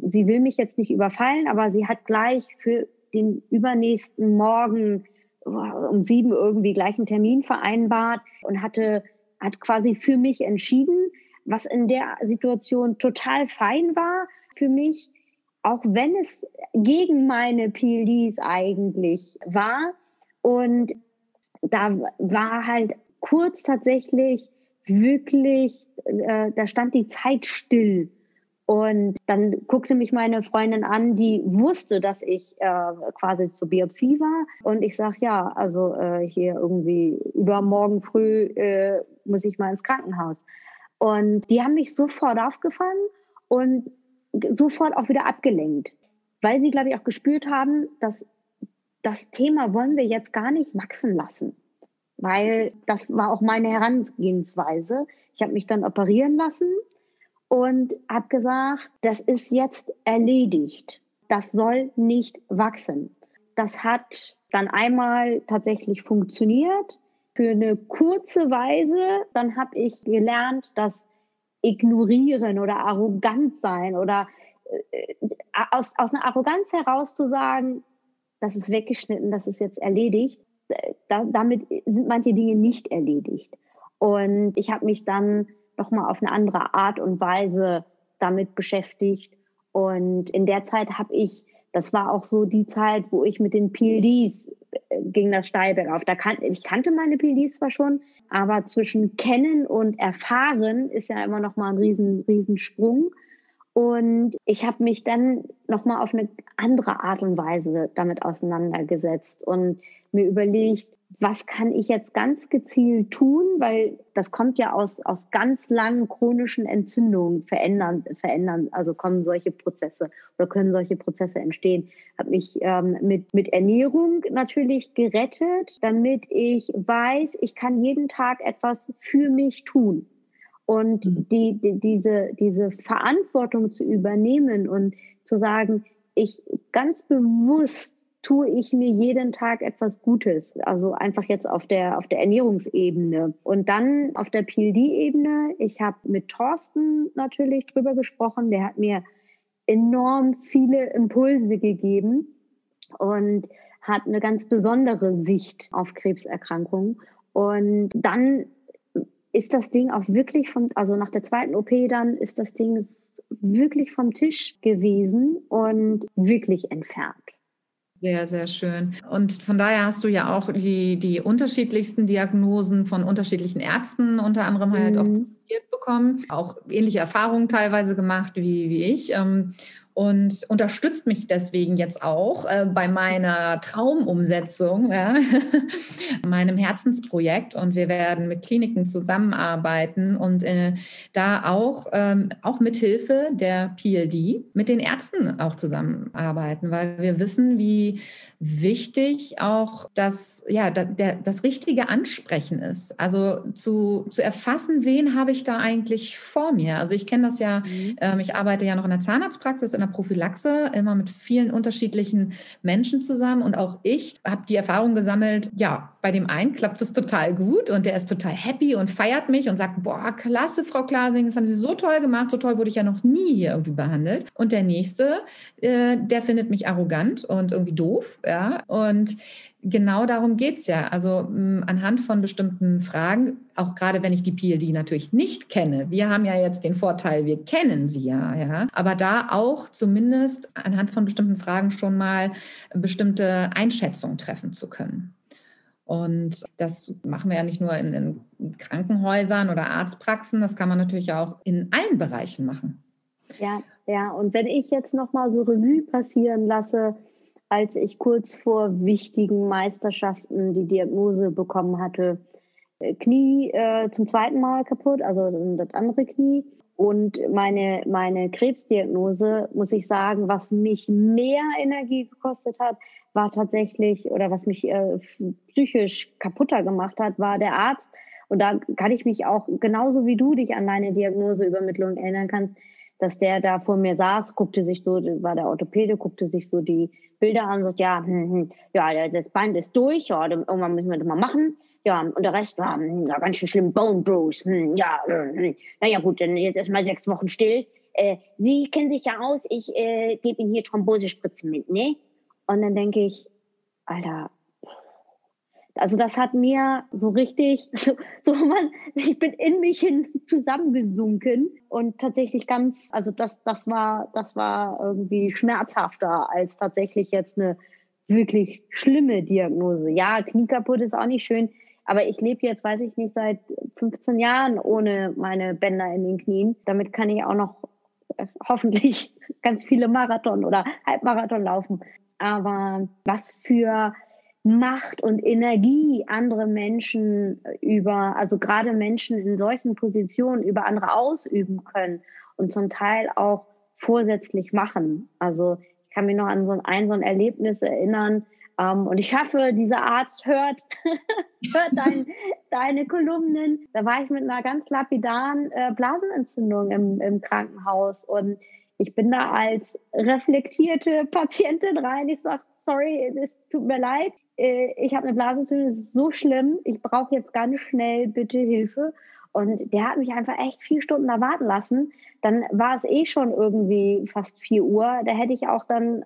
sie will mich jetzt nicht überfallen, aber sie hat gleich für den übernächsten Morgen um 7 irgendwie gleich einen Termin vereinbart und hat quasi für mich entschieden, was in der Situation total fein war für mich. Auch wenn es gegen meine PLDs eigentlich war. Und da war halt kurz tatsächlich wirklich, da stand die Zeit still. Und dann guckte mich meine Freundin an, die wusste, dass ich quasi zur Biopsie war. Und ich sage, ja, also hier irgendwie übermorgen früh muss ich mal ins Krankenhaus. Und die haben mich sofort aufgefangen und sofort auch wieder abgelenkt, weil sie, glaube ich, auch gespürt haben, dass das Thema wollen wir jetzt gar nicht wachsen lassen, weil das war auch meine Herangehensweise. Ich habe mich dann operieren lassen und habe gesagt, das ist jetzt erledigt, das soll nicht wachsen. Das hat dann einmal tatsächlich funktioniert für eine kurze Weise, dann habe ich gelernt, dass ignorieren oder arrogant sein oder aus einer Arroganz heraus zu sagen, das ist weggeschnitten, das ist jetzt erledigt, damit sind manche Dinge nicht erledigt. Und ich habe mich dann nochmal auf eine andere Art und Weise damit beschäftigt und in der Zeit das war auch so die Zeit, wo ich mit den PLDs ging das steil bergauf. Ich kannte meine PLDs zwar schon, aber zwischen Kennen und Erfahren ist ja immer noch mal ein riesen Sprung. Und ich habe mich dann noch mal auf eine andere Art und Weise damit auseinandergesetzt und mir überlegt, was kann ich jetzt ganz gezielt tun, weil das kommt ja aus ganz langen chronischen Entzündungen, also kommen solche Prozesse oder können solche Prozesse entstehen. Habe mich mit Ernährung natürlich gerettet, damit ich weiß, ich kann jeden Tag etwas für mich tun. Und diese Verantwortung zu übernehmen und zu sagen, ganz bewusst tue ich mir jeden Tag etwas Gutes. Also einfach jetzt auf der Ernährungsebene. Und dann auf der PLD-Ebene, ich habe mit Thorsten natürlich drüber gesprochen, der hat mir enorm viele Impulse gegeben und hat eine ganz besondere Sicht auf Krebserkrankungen. Und dann ist das Ding auch wirklich also nach der zweiten OP dann ist das Ding wirklich vom Tisch gewesen und wirklich entfernt. Sehr, sehr schön. Und von daher hast du ja auch die unterschiedlichsten Diagnosen von unterschiedlichen Ärzten, unter anderem halt auch bekommen, auch ähnliche Erfahrungen teilweise gemacht wie ich. Und unterstützt mich deswegen jetzt auch bei meiner Traumumsetzung, meinem Herzensprojekt. Und wir werden mit Kliniken zusammenarbeiten und da auch mit Hilfe der PLD mit den Ärzten auch zusammenarbeiten, weil wir wissen, wie wichtig auch das richtige Ansprechen ist. Also zu erfassen, wen habe ich da eigentlich vor mir? Also ich kenne das ja, ich arbeite ja noch in der Zahnarztpraxis, in der Prophylaxe, immer mit vielen unterschiedlichen Menschen zusammen. Und auch ich habe die Erfahrung gesammelt, bei dem einen klappt es total gut und der ist total happy und feiert mich und sagt, boah, klasse, Frau Klasing, das haben Sie so toll gemacht, so toll wurde ich ja noch nie hier irgendwie behandelt. Und der nächste, der findet mich arrogant und irgendwie doof. Ja? Und genau darum geht es ja. Also anhand von bestimmten Fragen, auch gerade wenn ich die PLD natürlich nicht kenne. Wir haben ja jetzt den Vorteil, wir kennen sie ja. Aber da auch zumindest anhand von bestimmten Fragen schon mal bestimmte Einschätzungen treffen zu können. Und das machen wir ja nicht nur in Krankenhäusern oder Arztpraxen, das kann man natürlich auch in allen Bereichen machen. Ja, und wenn ich jetzt nochmal so Revue passieren lasse, als ich kurz vor wichtigen Meisterschaften die Diagnose bekommen hatte, Knie zum zweiten Mal kaputt, also das andere Knie. Und meine Krebsdiagnose, muss ich sagen, was mich mehr Energie gekostet hat, war tatsächlich, oder was mich psychisch kaputter gemacht hat, war der Arzt. Und da kann ich mich auch, genauso wie du dich an deine Diagnoseübermittlung erinnern kannst, dass der da vor mir saß, guckte sich so die Bilder an und sagt, das Band ist durch, irgendwann müssen wir das mal machen. Ja, und der Rest war ganz schön schlimm, Bone Bruise. Naja gut, dann jetzt erstmal 6 Wochen still. Sie kennen sich ja aus, ich gebe Ihnen hier Thrombosespritzen mit, ne? Und dann denke ich, Alter, also das hat mir so richtig, ich bin in mich hin zusammengesunken und tatsächlich ganz, also das war irgendwie schmerzhafter als tatsächlich jetzt eine wirklich schlimme Diagnose. Ja, Knie kaputt ist auch nicht schön. Aber ich lebe jetzt, weiß ich nicht, seit 15 Jahren ohne meine Bänder in den Knien. Damit kann ich auch noch hoffentlich ganz viele Marathon oder Halbmarathon laufen. Aber was für Macht und Energie andere Menschen also gerade Menschen in solchen Positionen über andere ausüben können und zum Teil auch vorsätzlich machen. Also ich kann mich noch an so ein Erlebnis erinnern, und ich hoffe, dieser Arzt hört deine Kolumnen. Da war ich mit einer ganz lapidaren Blasenentzündung im Krankenhaus. Und ich bin da als reflektierte Patientin rein. Ich sage, sorry, es tut mir leid. Ich habe eine Blasenentzündung, es ist so schlimm. Ich brauche jetzt ganz schnell bitte Hilfe. Und der hat mich einfach echt 4 Stunden da warten lassen. Dann war es schon irgendwie fast 4 Uhr. Da hätte ich auch dann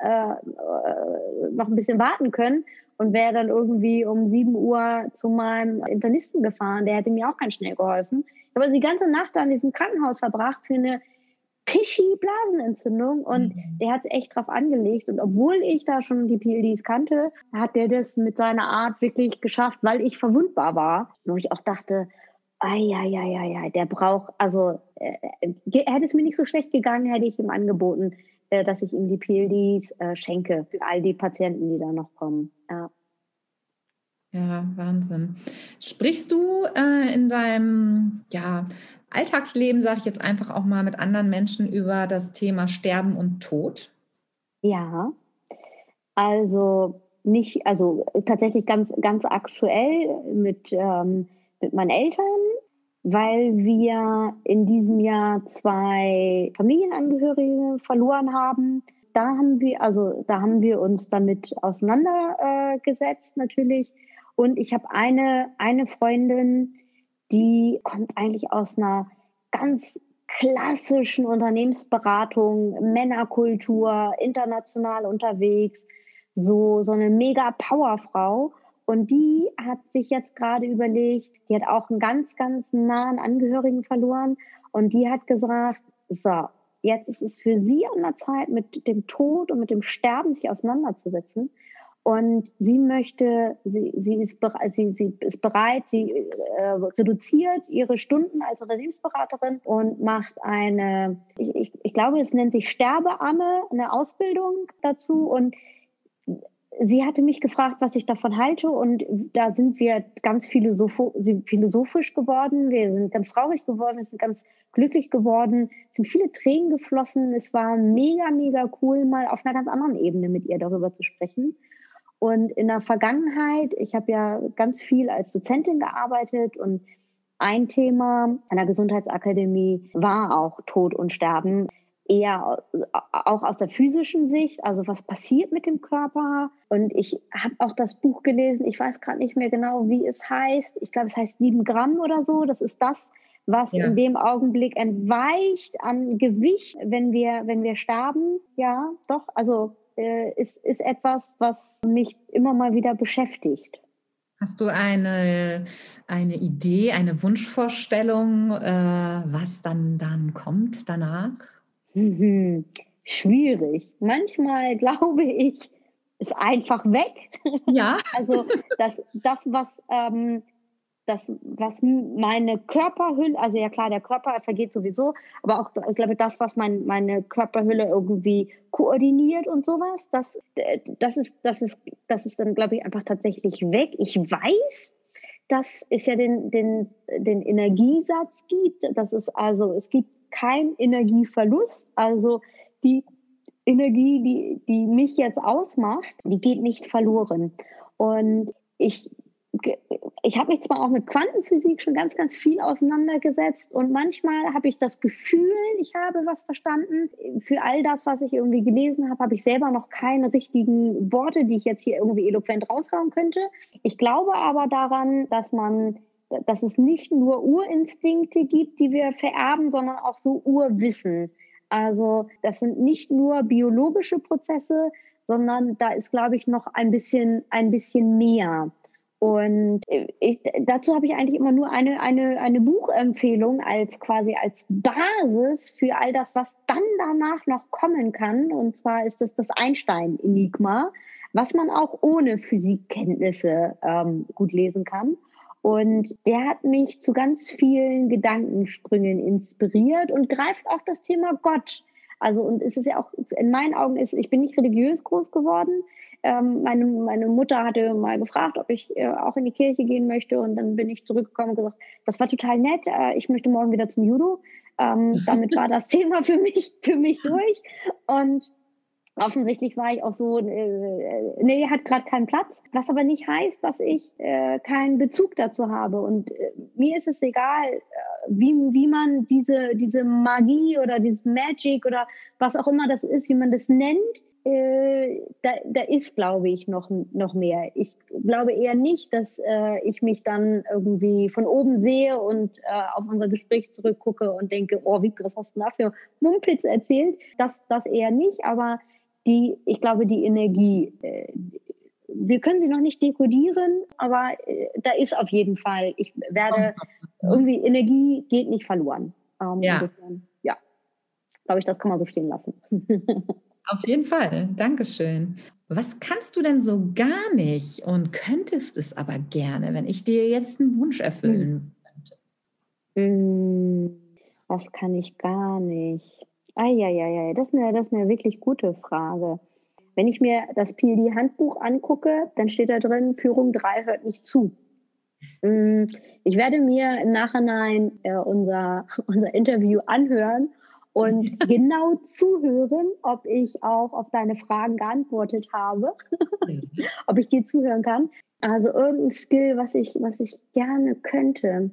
noch ein bisschen warten können und wäre dann irgendwie um 7 Uhr zu meinem Internisten gefahren. Der hätte mir auch ganz schnell geholfen. Ich habe also die ganze Nacht da in diesem Krankenhaus verbracht für eine pischi Blasenentzündung. Und der hat es echt drauf angelegt. Und obwohl ich da schon die PLDs kannte, hat der das mit seiner Art wirklich geschafft, weil ich verwundbar war. Wo ich auch dachte, der braucht, also hätte es mir nicht so schlecht gegangen, hätte ich ihm angeboten, dass ich ihm die PLDs schenke für all die Patienten, die da noch kommen. Ja, Wahnsinn. Sprichst du in deinem Alltagsleben, sage ich jetzt einfach auch mal, mit anderen Menschen über das Thema Sterben und Tod? Ja, also tatsächlich ganz, ganz aktuell mit meinen Eltern, weil wir in diesem Jahr 2 Familienangehörige verloren haben. Da haben wir uns damit auseinandergesetzt natürlich. Und ich habe eine Freundin, die kommt eigentlich aus einer ganz klassischen Unternehmensberatung, Männerkultur, international unterwegs, so eine mega Powerfrau. Und die hat sich jetzt gerade überlegt, die hat auch einen ganz, ganz nahen Angehörigen verloren. Und die hat gesagt, so, jetzt ist es für sie an der Zeit, mit dem Tod und mit dem Sterben sich auseinanderzusetzen. Und sie möchte, sie ist bereit, sie reduziert ihre Stunden als Unternehmensberaterin und macht eine, ich glaube, es nennt sich Sterbeamme, eine Ausbildung dazu. Und sie hatte mich gefragt, was ich davon halte. Und da sind wir ganz philosophisch geworden. Wir sind ganz traurig geworden, wir sind ganz glücklich geworden. Es sind viele Tränen geflossen. Es war mega, mega cool, mal auf einer ganz anderen Ebene mit ihr darüber zu sprechen. Und in der Vergangenheit, ich habe ja ganz viel als Dozentin gearbeitet und ein Thema an der Gesundheitsakademie war auch Tod und Sterben, eher auch aus der physischen Sicht, also was passiert mit dem Körper. Und ich habe auch das Buch gelesen, ich weiß gerade nicht mehr genau, wie es heißt, ich glaube, es heißt 7 Gramm oder so, das ist das, was in dem Augenblick entweicht an Gewicht, wenn wir sterben, ja, doch, also ist etwas, was mich immer mal wieder beschäftigt. Hast du eine Idee, eine Wunschvorstellung, was dann kommt danach? Schwierig. Manchmal glaube ich, ist einfach weg. Ja. Also das, was meine Körperhülle, also ja klar, der Körper vergeht sowieso, aber auch, ich glaube, das, was meine Körperhülle irgendwie koordiniert und sowas, das ist dann, glaube ich, einfach tatsächlich weg. Ich weiß, dass es ja den Energiesatz gibt, das ist also, es gibt keinen Energieverlust, also die Energie, die mich jetzt ausmacht, die geht nicht verloren. Und ich habe mich zwar auch mit Quantenphysik schon ganz, ganz viel auseinandergesetzt und manchmal habe ich das Gefühl, ich habe was verstanden. Für all das, was ich irgendwie gelesen habe, habe ich selber noch keine richtigen Worte, die ich jetzt hier irgendwie eloquent raushauen könnte. Ich glaube aber daran, dass es nicht nur Urinstinkte gibt, die wir vererben, sondern auch so Urwissen. Also das sind nicht nur biologische Prozesse, sondern da ist, glaube ich, noch ein bisschen mehr. Und dazu habe ich eigentlich immer nur eine Buchempfehlung als Basis für all das, was dann danach noch kommen kann. Und zwar ist das Einstein-Enigma, was man auch ohne Physikkenntnisse gut lesen kann. Und der hat mich zu ganz vielen Gedankensprüngen inspiriert und greift auch das Thema Gott. Also, und es ist ja auch, in meinen Augen ich bin nicht religiös groß geworden. Meine Mutter hatte mal gefragt, ob ich auch in die Kirche gehen möchte. Und dann bin ich zurückgekommen und gesagt, das war total nett. Ich möchte morgen wieder zum Judo. Damit war das Thema für mich durch. Und offensichtlich war ich auch so, hat gerade keinen Platz. Was aber nicht heißt, dass ich keinen Bezug dazu habe. Und mir ist es egal, wie man diese Magie oder dieses Magic oder was auch immer das ist, wie man das nennt, da ist, glaube ich, noch mehr. Ich glaube eher nicht, dass ich mich dann irgendwie von oben sehe und auf unser Gespräch zurückgucke und denke, oh, wie was hast du dafür Mumpitz erzählt? Das eher nicht, aber ich glaube, die Energie, wir können sie noch nicht dekodieren, aber da ist auf jeden Fall, ich werde irgendwie, Energie geht nicht verloren. Insofern, ja, glaube ich, das kann man so stehen lassen. Auf jeden Fall, Dankeschön. Was kannst du denn so gar nicht und könntest es aber gerne, wenn ich dir jetzt einen Wunsch erfüllen könnte? Was kann ich gar nicht? Eieiei, das ist eine wirklich gute Frage. Wenn ich mir das PLD-Handbuch angucke, dann steht da drin, Führung 3 hört nicht zu. Ich werde mir im Nachhinein unser Interview anhören und genau zuhören, ob ich auch auf deine Fragen geantwortet habe, ob ich dir zuhören kann. Also irgendein Skill, was ich gerne könnte.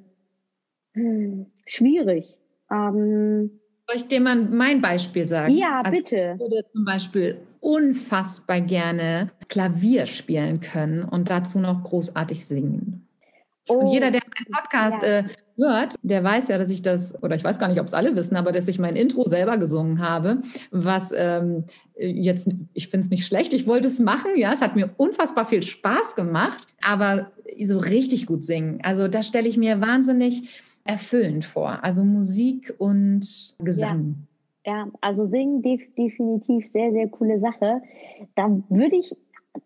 Schwierig. Soll ich dir mal mein Beispiel sagen? Ja, also bitte. Ich würde zum Beispiel unfassbar gerne Klavier spielen können und dazu noch großartig singen. Und jeder, der meinen Podcast hört, der weiß ja, dass ich das, oder ich weiß gar nicht, ob es alle wissen, aber dass ich mein Intro selber gesungen habe, was jetzt, ich finde es nicht schlecht, ich wollte es machen, ja, es hat mir unfassbar viel Spaß gemacht, aber so richtig gut singen, also das stelle ich mir wahnsinnig erfüllend vor, also Musik und Gesang. Ja also singen definitiv sehr, sehr coole Sache. Da würde ich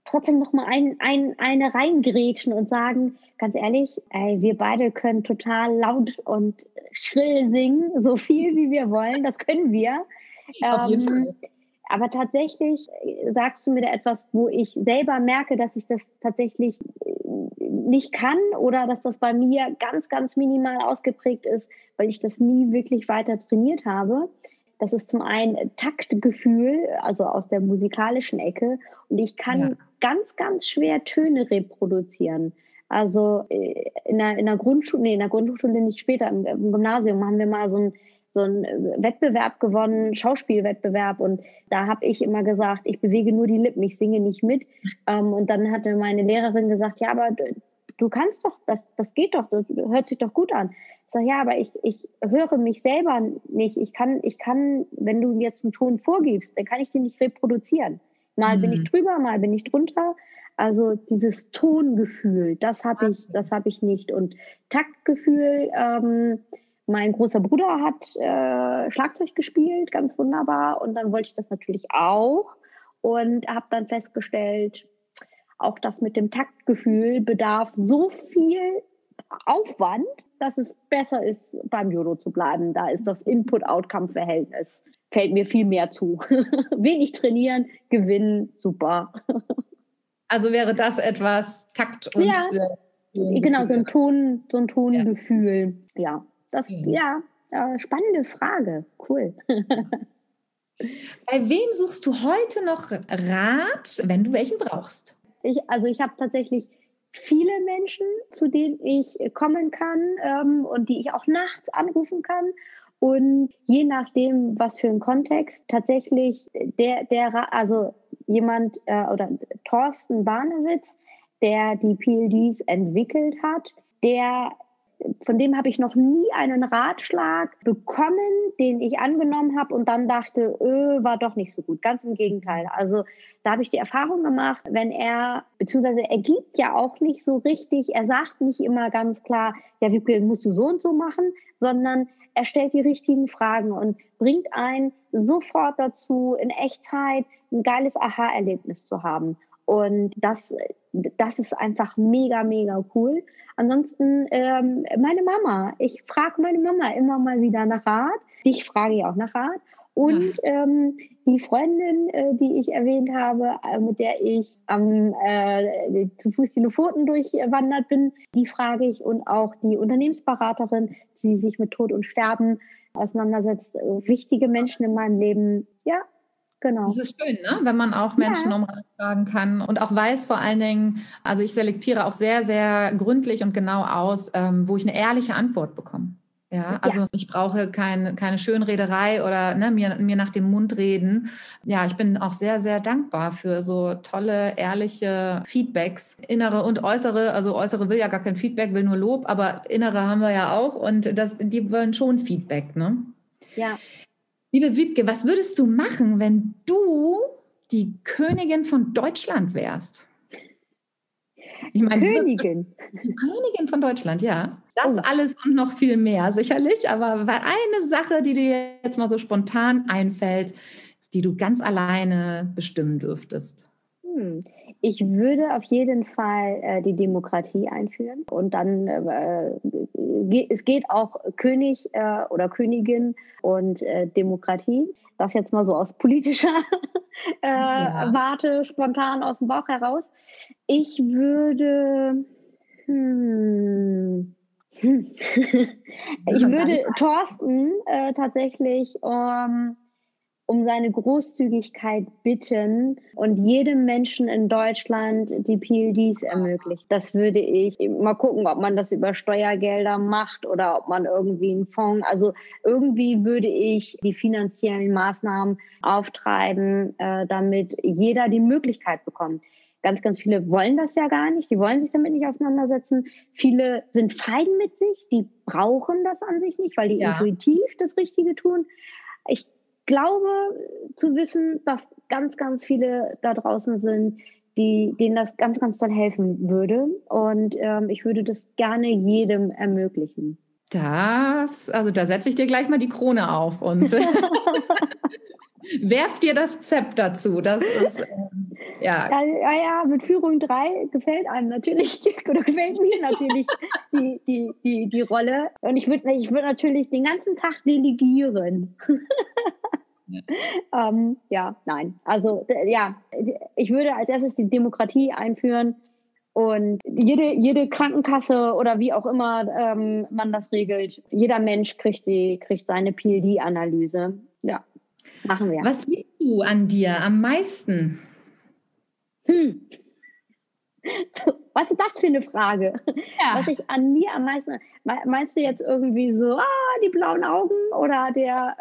trotzdem noch mal eine reingrätschen und sagen, ganz ehrlich, ey, wir beide können total laut und schrill singen, so viel wie wir wollen, das können wir. Auf jeden Fall. Aber tatsächlich sagst du mir da etwas, wo ich selber merke, dass ich das tatsächlich nicht kann oder dass das bei mir ganz, ganz minimal ausgeprägt ist, weil ich das nie wirklich weiter trainiert habe. Das ist zum einen Taktgefühl, also aus der musikalischen Ecke. Und ich kann ganz, ganz schwer Töne reproduzieren. Also in der Grundschule, nee, in der Grundschule nicht, später im Gymnasium haben wir mal so einen Wettbewerb gewonnen, Schauspielwettbewerb, und da habe ich immer gesagt, ich bewege nur die Lippen, ich singe nicht mit. Und dann hatte meine Lehrerin gesagt, ja, aber du kannst doch, das geht doch, das hört sich doch gut an. Ich sage, ja, aber ich höre mich selber nicht. Ich kann, wenn du jetzt einen Ton vorgibst, dann kann ich den nicht reproduzieren. Mal bin ich drüber, mal bin ich drunter. Also dieses Tongefühl, das habe ich nicht. Und Taktgefühl, mein großer Bruder hat Schlagzeug gespielt, ganz wunderbar. Und dann wollte ich das natürlich auch und habe dann festgestellt, auch das mit dem Taktgefühl bedarf so viel Aufwand, dass es besser ist, beim Judo zu bleiben. Da ist das Input-Outcome-Verhältnis, fällt mir viel mehr zu. Wenig trainieren, gewinnen, super. Also wäre das etwas Takt und... Ja, genau, so ein Tongefühl, ja. Das, spannende Frage. Cool. Bei wem suchst du heute noch Rat, wenn du welchen brauchst? Ich habe tatsächlich viele Menschen, zu denen ich kommen kann, und die ich auch nachts anrufen kann. Und je nachdem, was für ein Kontext, tatsächlich jemand, oder Thorsten Barnewitz, der die PLDs entwickelt hat, von dem habe ich noch nie einen Ratschlag bekommen, den ich angenommen habe und dann dachte, war doch nicht so gut. Ganz im Gegenteil. Also da habe ich die Erfahrung gemacht, er gibt ja auch nicht so richtig, er sagt nicht immer ganz klar, ja, Wiebke, musst du so und so machen, sondern er stellt die richtigen Fragen und bringt einen sofort dazu, in Echtzeit ein geiles Aha-Erlebnis zu haben. Und das ist einfach mega, mega cool. Ansonsten meine Mama. Ich frage meine Mama immer mal wieder nach Rat. Dich frage ich auch nach Rat. Und die Freundin, die ich erwähnt habe, mit der ich zu Fuß die Lofoten durchwandert bin, die frage ich. Und auch die Unternehmensberaterin, die sich mit Tod und Sterben auseinandersetzt. Wichtige Menschen in meinem Leben, ja. Genau. Das ist schön, ne? Wenn man auch Menschen um Rat fragen kann und auch weiß vor allen Dingen, also ich selektiere auch sehr, sehr gründlich und genau aus, wo ich eine ehrliche Antwort bekomme. Ja, also ich brauche keine Schönrederei oder mir nach dem Mund reden. Ja, ich bin auch sehr, sehr dankbar für so tolle, ehrliche Feedbacks, innere und äußere. Also äußere will ja gar kein Feedback, will nur Lob, aber innere haben wir ja auch und die wollen schon Feedback, ne? Ja. Liebe Wiebke, was würdest du machen, wenn du die Königin von Deutschland wärst? Ich meine, Königin? Die Königin von Deutschland, ja. Das alles und noch viel mehr sicherlich. Aber eine Sache, die dir jetzt mal so spontan einfällt, die du ganz alleine bestimmen dürftest. Ich würde auf jeden Fall die Demokratie einführen. Und dann, es geht auch König oder Königin und Demokratie. Das jetzt mal so aus politischer Warte spontan aus dem Bauch heraus. Ich würde... Ich würde Thorsten tatsächlich... um seine Großzügigkeit bitten und jedem Menschen in Deutschland die PLDs ermöglicht. Das würde ich mal gucken, ob man das über Steuergelder macht oder ob man irgendwie einen Fonds, also irgendwie würde ich die finanziellen Maßnahmen auftreiben, damit jeder die Möglichkeit bekommt. Ganz, ganz viele wollen das ja gar nicht. Die wollen sich damit nicht auseinandersetzen. Viele sind fein mit sich. Die brauchen das an sich nicht, weil die intuitiv das Richtige tun. Ich glaube zu wissen, dass ganz, ganz viele da draußen sind, denen das ganz, ganz toll helfen würde. Und ich würde das gerne jedem ermöglichen. Da setze ich dir gleich mal die Krone auf und werf dir das Zepter zu. Das ist Ja. Ja, mit Führung 3 gefällt einem natürlich, oder gefällt mir natürlich die Rolle. Und ich würde natürlich den ganzen Tag delegieren. Ja. Nein. Also, ja, ich würde als erstes die Demokratie einführen. Und jede Krankenkasse oder wie auch immer man das regelt, jeder Mensch kriegt seine PLD-Analyse. Ja, machen wir. Was liebst du an dir am meisten? Was ist das für eine Frage? Ja. Was ich an mir am meisten... Meinst du jetzt irgendwie so, die blauen Augen oder der...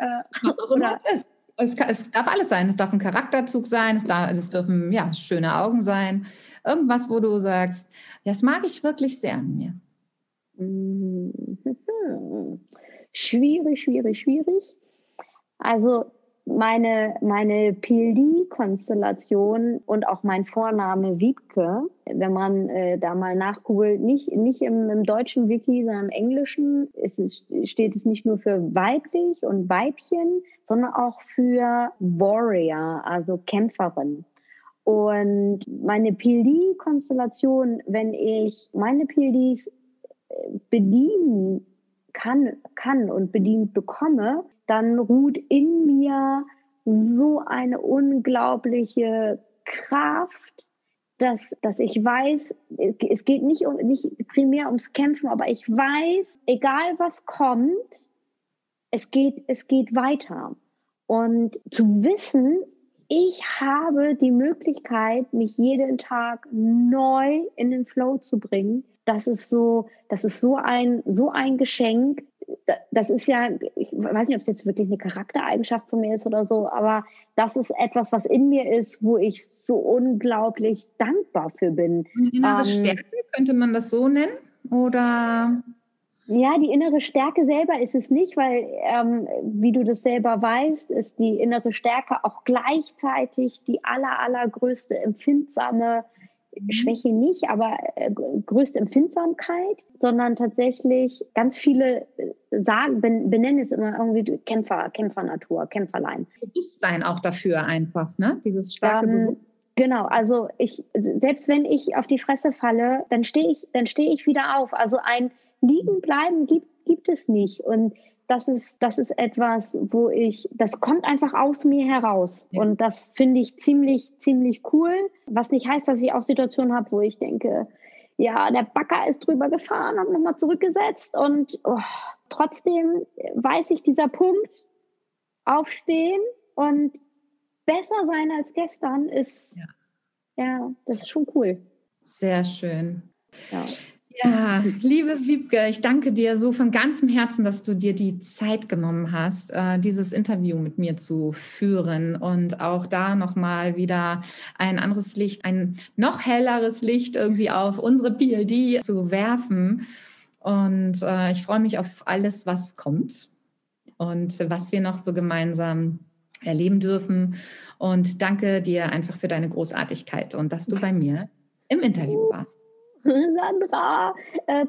Was auch immer es ist. Es darf alles sein. Es darf ein Charakterzug sein. Es dürfen schöne Augen sein. Irgendwas, wo du sagst, das mag ich wirklich sehr an mir. Schwierig. Also meine PLD-Konstellation und auch mein Vorname Wiebke, wenn man da mal nachgoogelt, nicht im deutschen Wiki, sondern im englischen, steht es nicht nur für weiblich und Weibchen, sondern auch für Warrior, also Kämpferin. Und meine PLD-Konstellation, wenn ich meine PLDs bedienen kann und bedient bekomme, dann ruht in mir so eine unglaubliche Kraft, dass ich weiß, es geht nicht primär ums Kämpfen, aber ich weiß, egal was kommt, es geht weiter. Und zu wissen, ich habe die Möglichkeit, mich jeden Tag neu in den Flow zu bringen. Das ist so ein Geschenk. Das ist ja, ich weiß nicht, ob es jetzt wirklich eine Charaktereigenschaft von mir ist oder so, aber das ist etwas, was in mir ist, wo ich so unglaublich dankbar für bin. Die innere Stärke, könnte man das so nennen? Oder? Ja, die innere Stärke selber ist es nicht, weil, wie du das selber weißt, ist die innere Stärke auch gleichzeitig die allergrößte empfindsame Schwäche nicht, aber größte Empfindsamkeit, sondern tatsächlich ganz viele sagen, benennen es immer irgendwie Kämpfernatur, Kämpferlein. Bewusstsein auch dafür einfach, ne? Dieses starke Bewusstsein. Genau, also selbst wenn ich auf die Fresse falle, dann stehe ich wieder auf. Also ein Liegenbleiben gibt es nicht. Und das ist etwas, das kommt einfach aus mir heraus. Ja. Und das finde ich ziemlich, ziemlich cool. Was nicht heißt, dass ich auch Situationen habe, wo ich denke, ja, der Bagger ist drüber gefahren, hat nochmal zurückgesetzt. Und trotzdem weiß ich, dieser Punkt, aufstehen und besser sein als gestern ist, ja das ist schon cool. Sehr schön. Ja. Ja, liebe Wiebke, ich danke dir so von ganzem Herzen, dass du dir die Zeit genommen hast, dieses Interview mit mir zu führen und auch da nochmal wieder ein anderes Licht, ein noch helleres Licht irgendwie auf unsere PLD zu werfen. Und ich freue mich auf alles, was kommt und was wir noch so gemeinsam erleben dürfen. Und danke dir einfach für deine Großartigkeit und dass du bei mir im Interview warst. Sandra,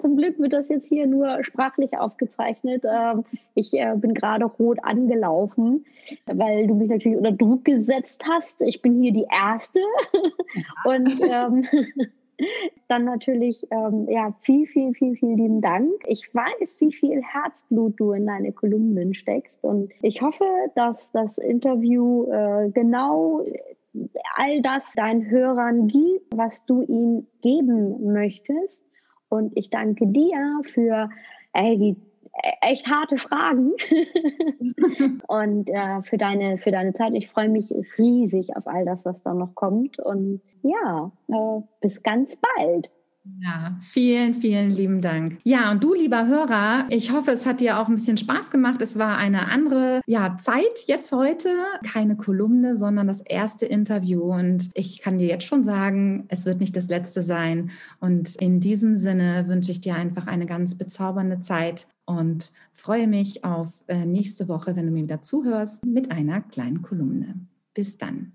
zum Glück wird das jetzt hier nur sprachlich aufgezeichnet. Ich bin gerade rot angelaufen, weil du mich natürlich unter Druck gesetzt hast. Ich bin hier die Erste. Und dann natürlich, vielen lieben Dank. Ich weiß, wie viel Herzblut du in deine Kolumnen steckst. Und ich hoffe, dass das Interview genau all das deinen Hörern gibt, was du ihnen geben möchtest. Und ich danke dir für die echt harte Fragen und für deine Zeit. Ich freue mich riesig auf all das, was da noch kommt. Und bis ganz bald. Ja, vielen lieben Dank. Ja, und du, lieber Hörer, ich hoffe, es hat dir auch ein bisschen Spaß gemacht. Es war eine andere Zeit jetzt heute. Keine Kolumne, sondern das erste Interview. Und ich kann dir jetzt schon sagen, es wird nicht das letzte sein. Und in diesem Sinne wünsche ich dir einfach eine ganz bezaubernde Zeit und freue mich auf nächste Woche, wenn du mir wieder zuhörst, mit einer kleinen Kolumne. Bis dann.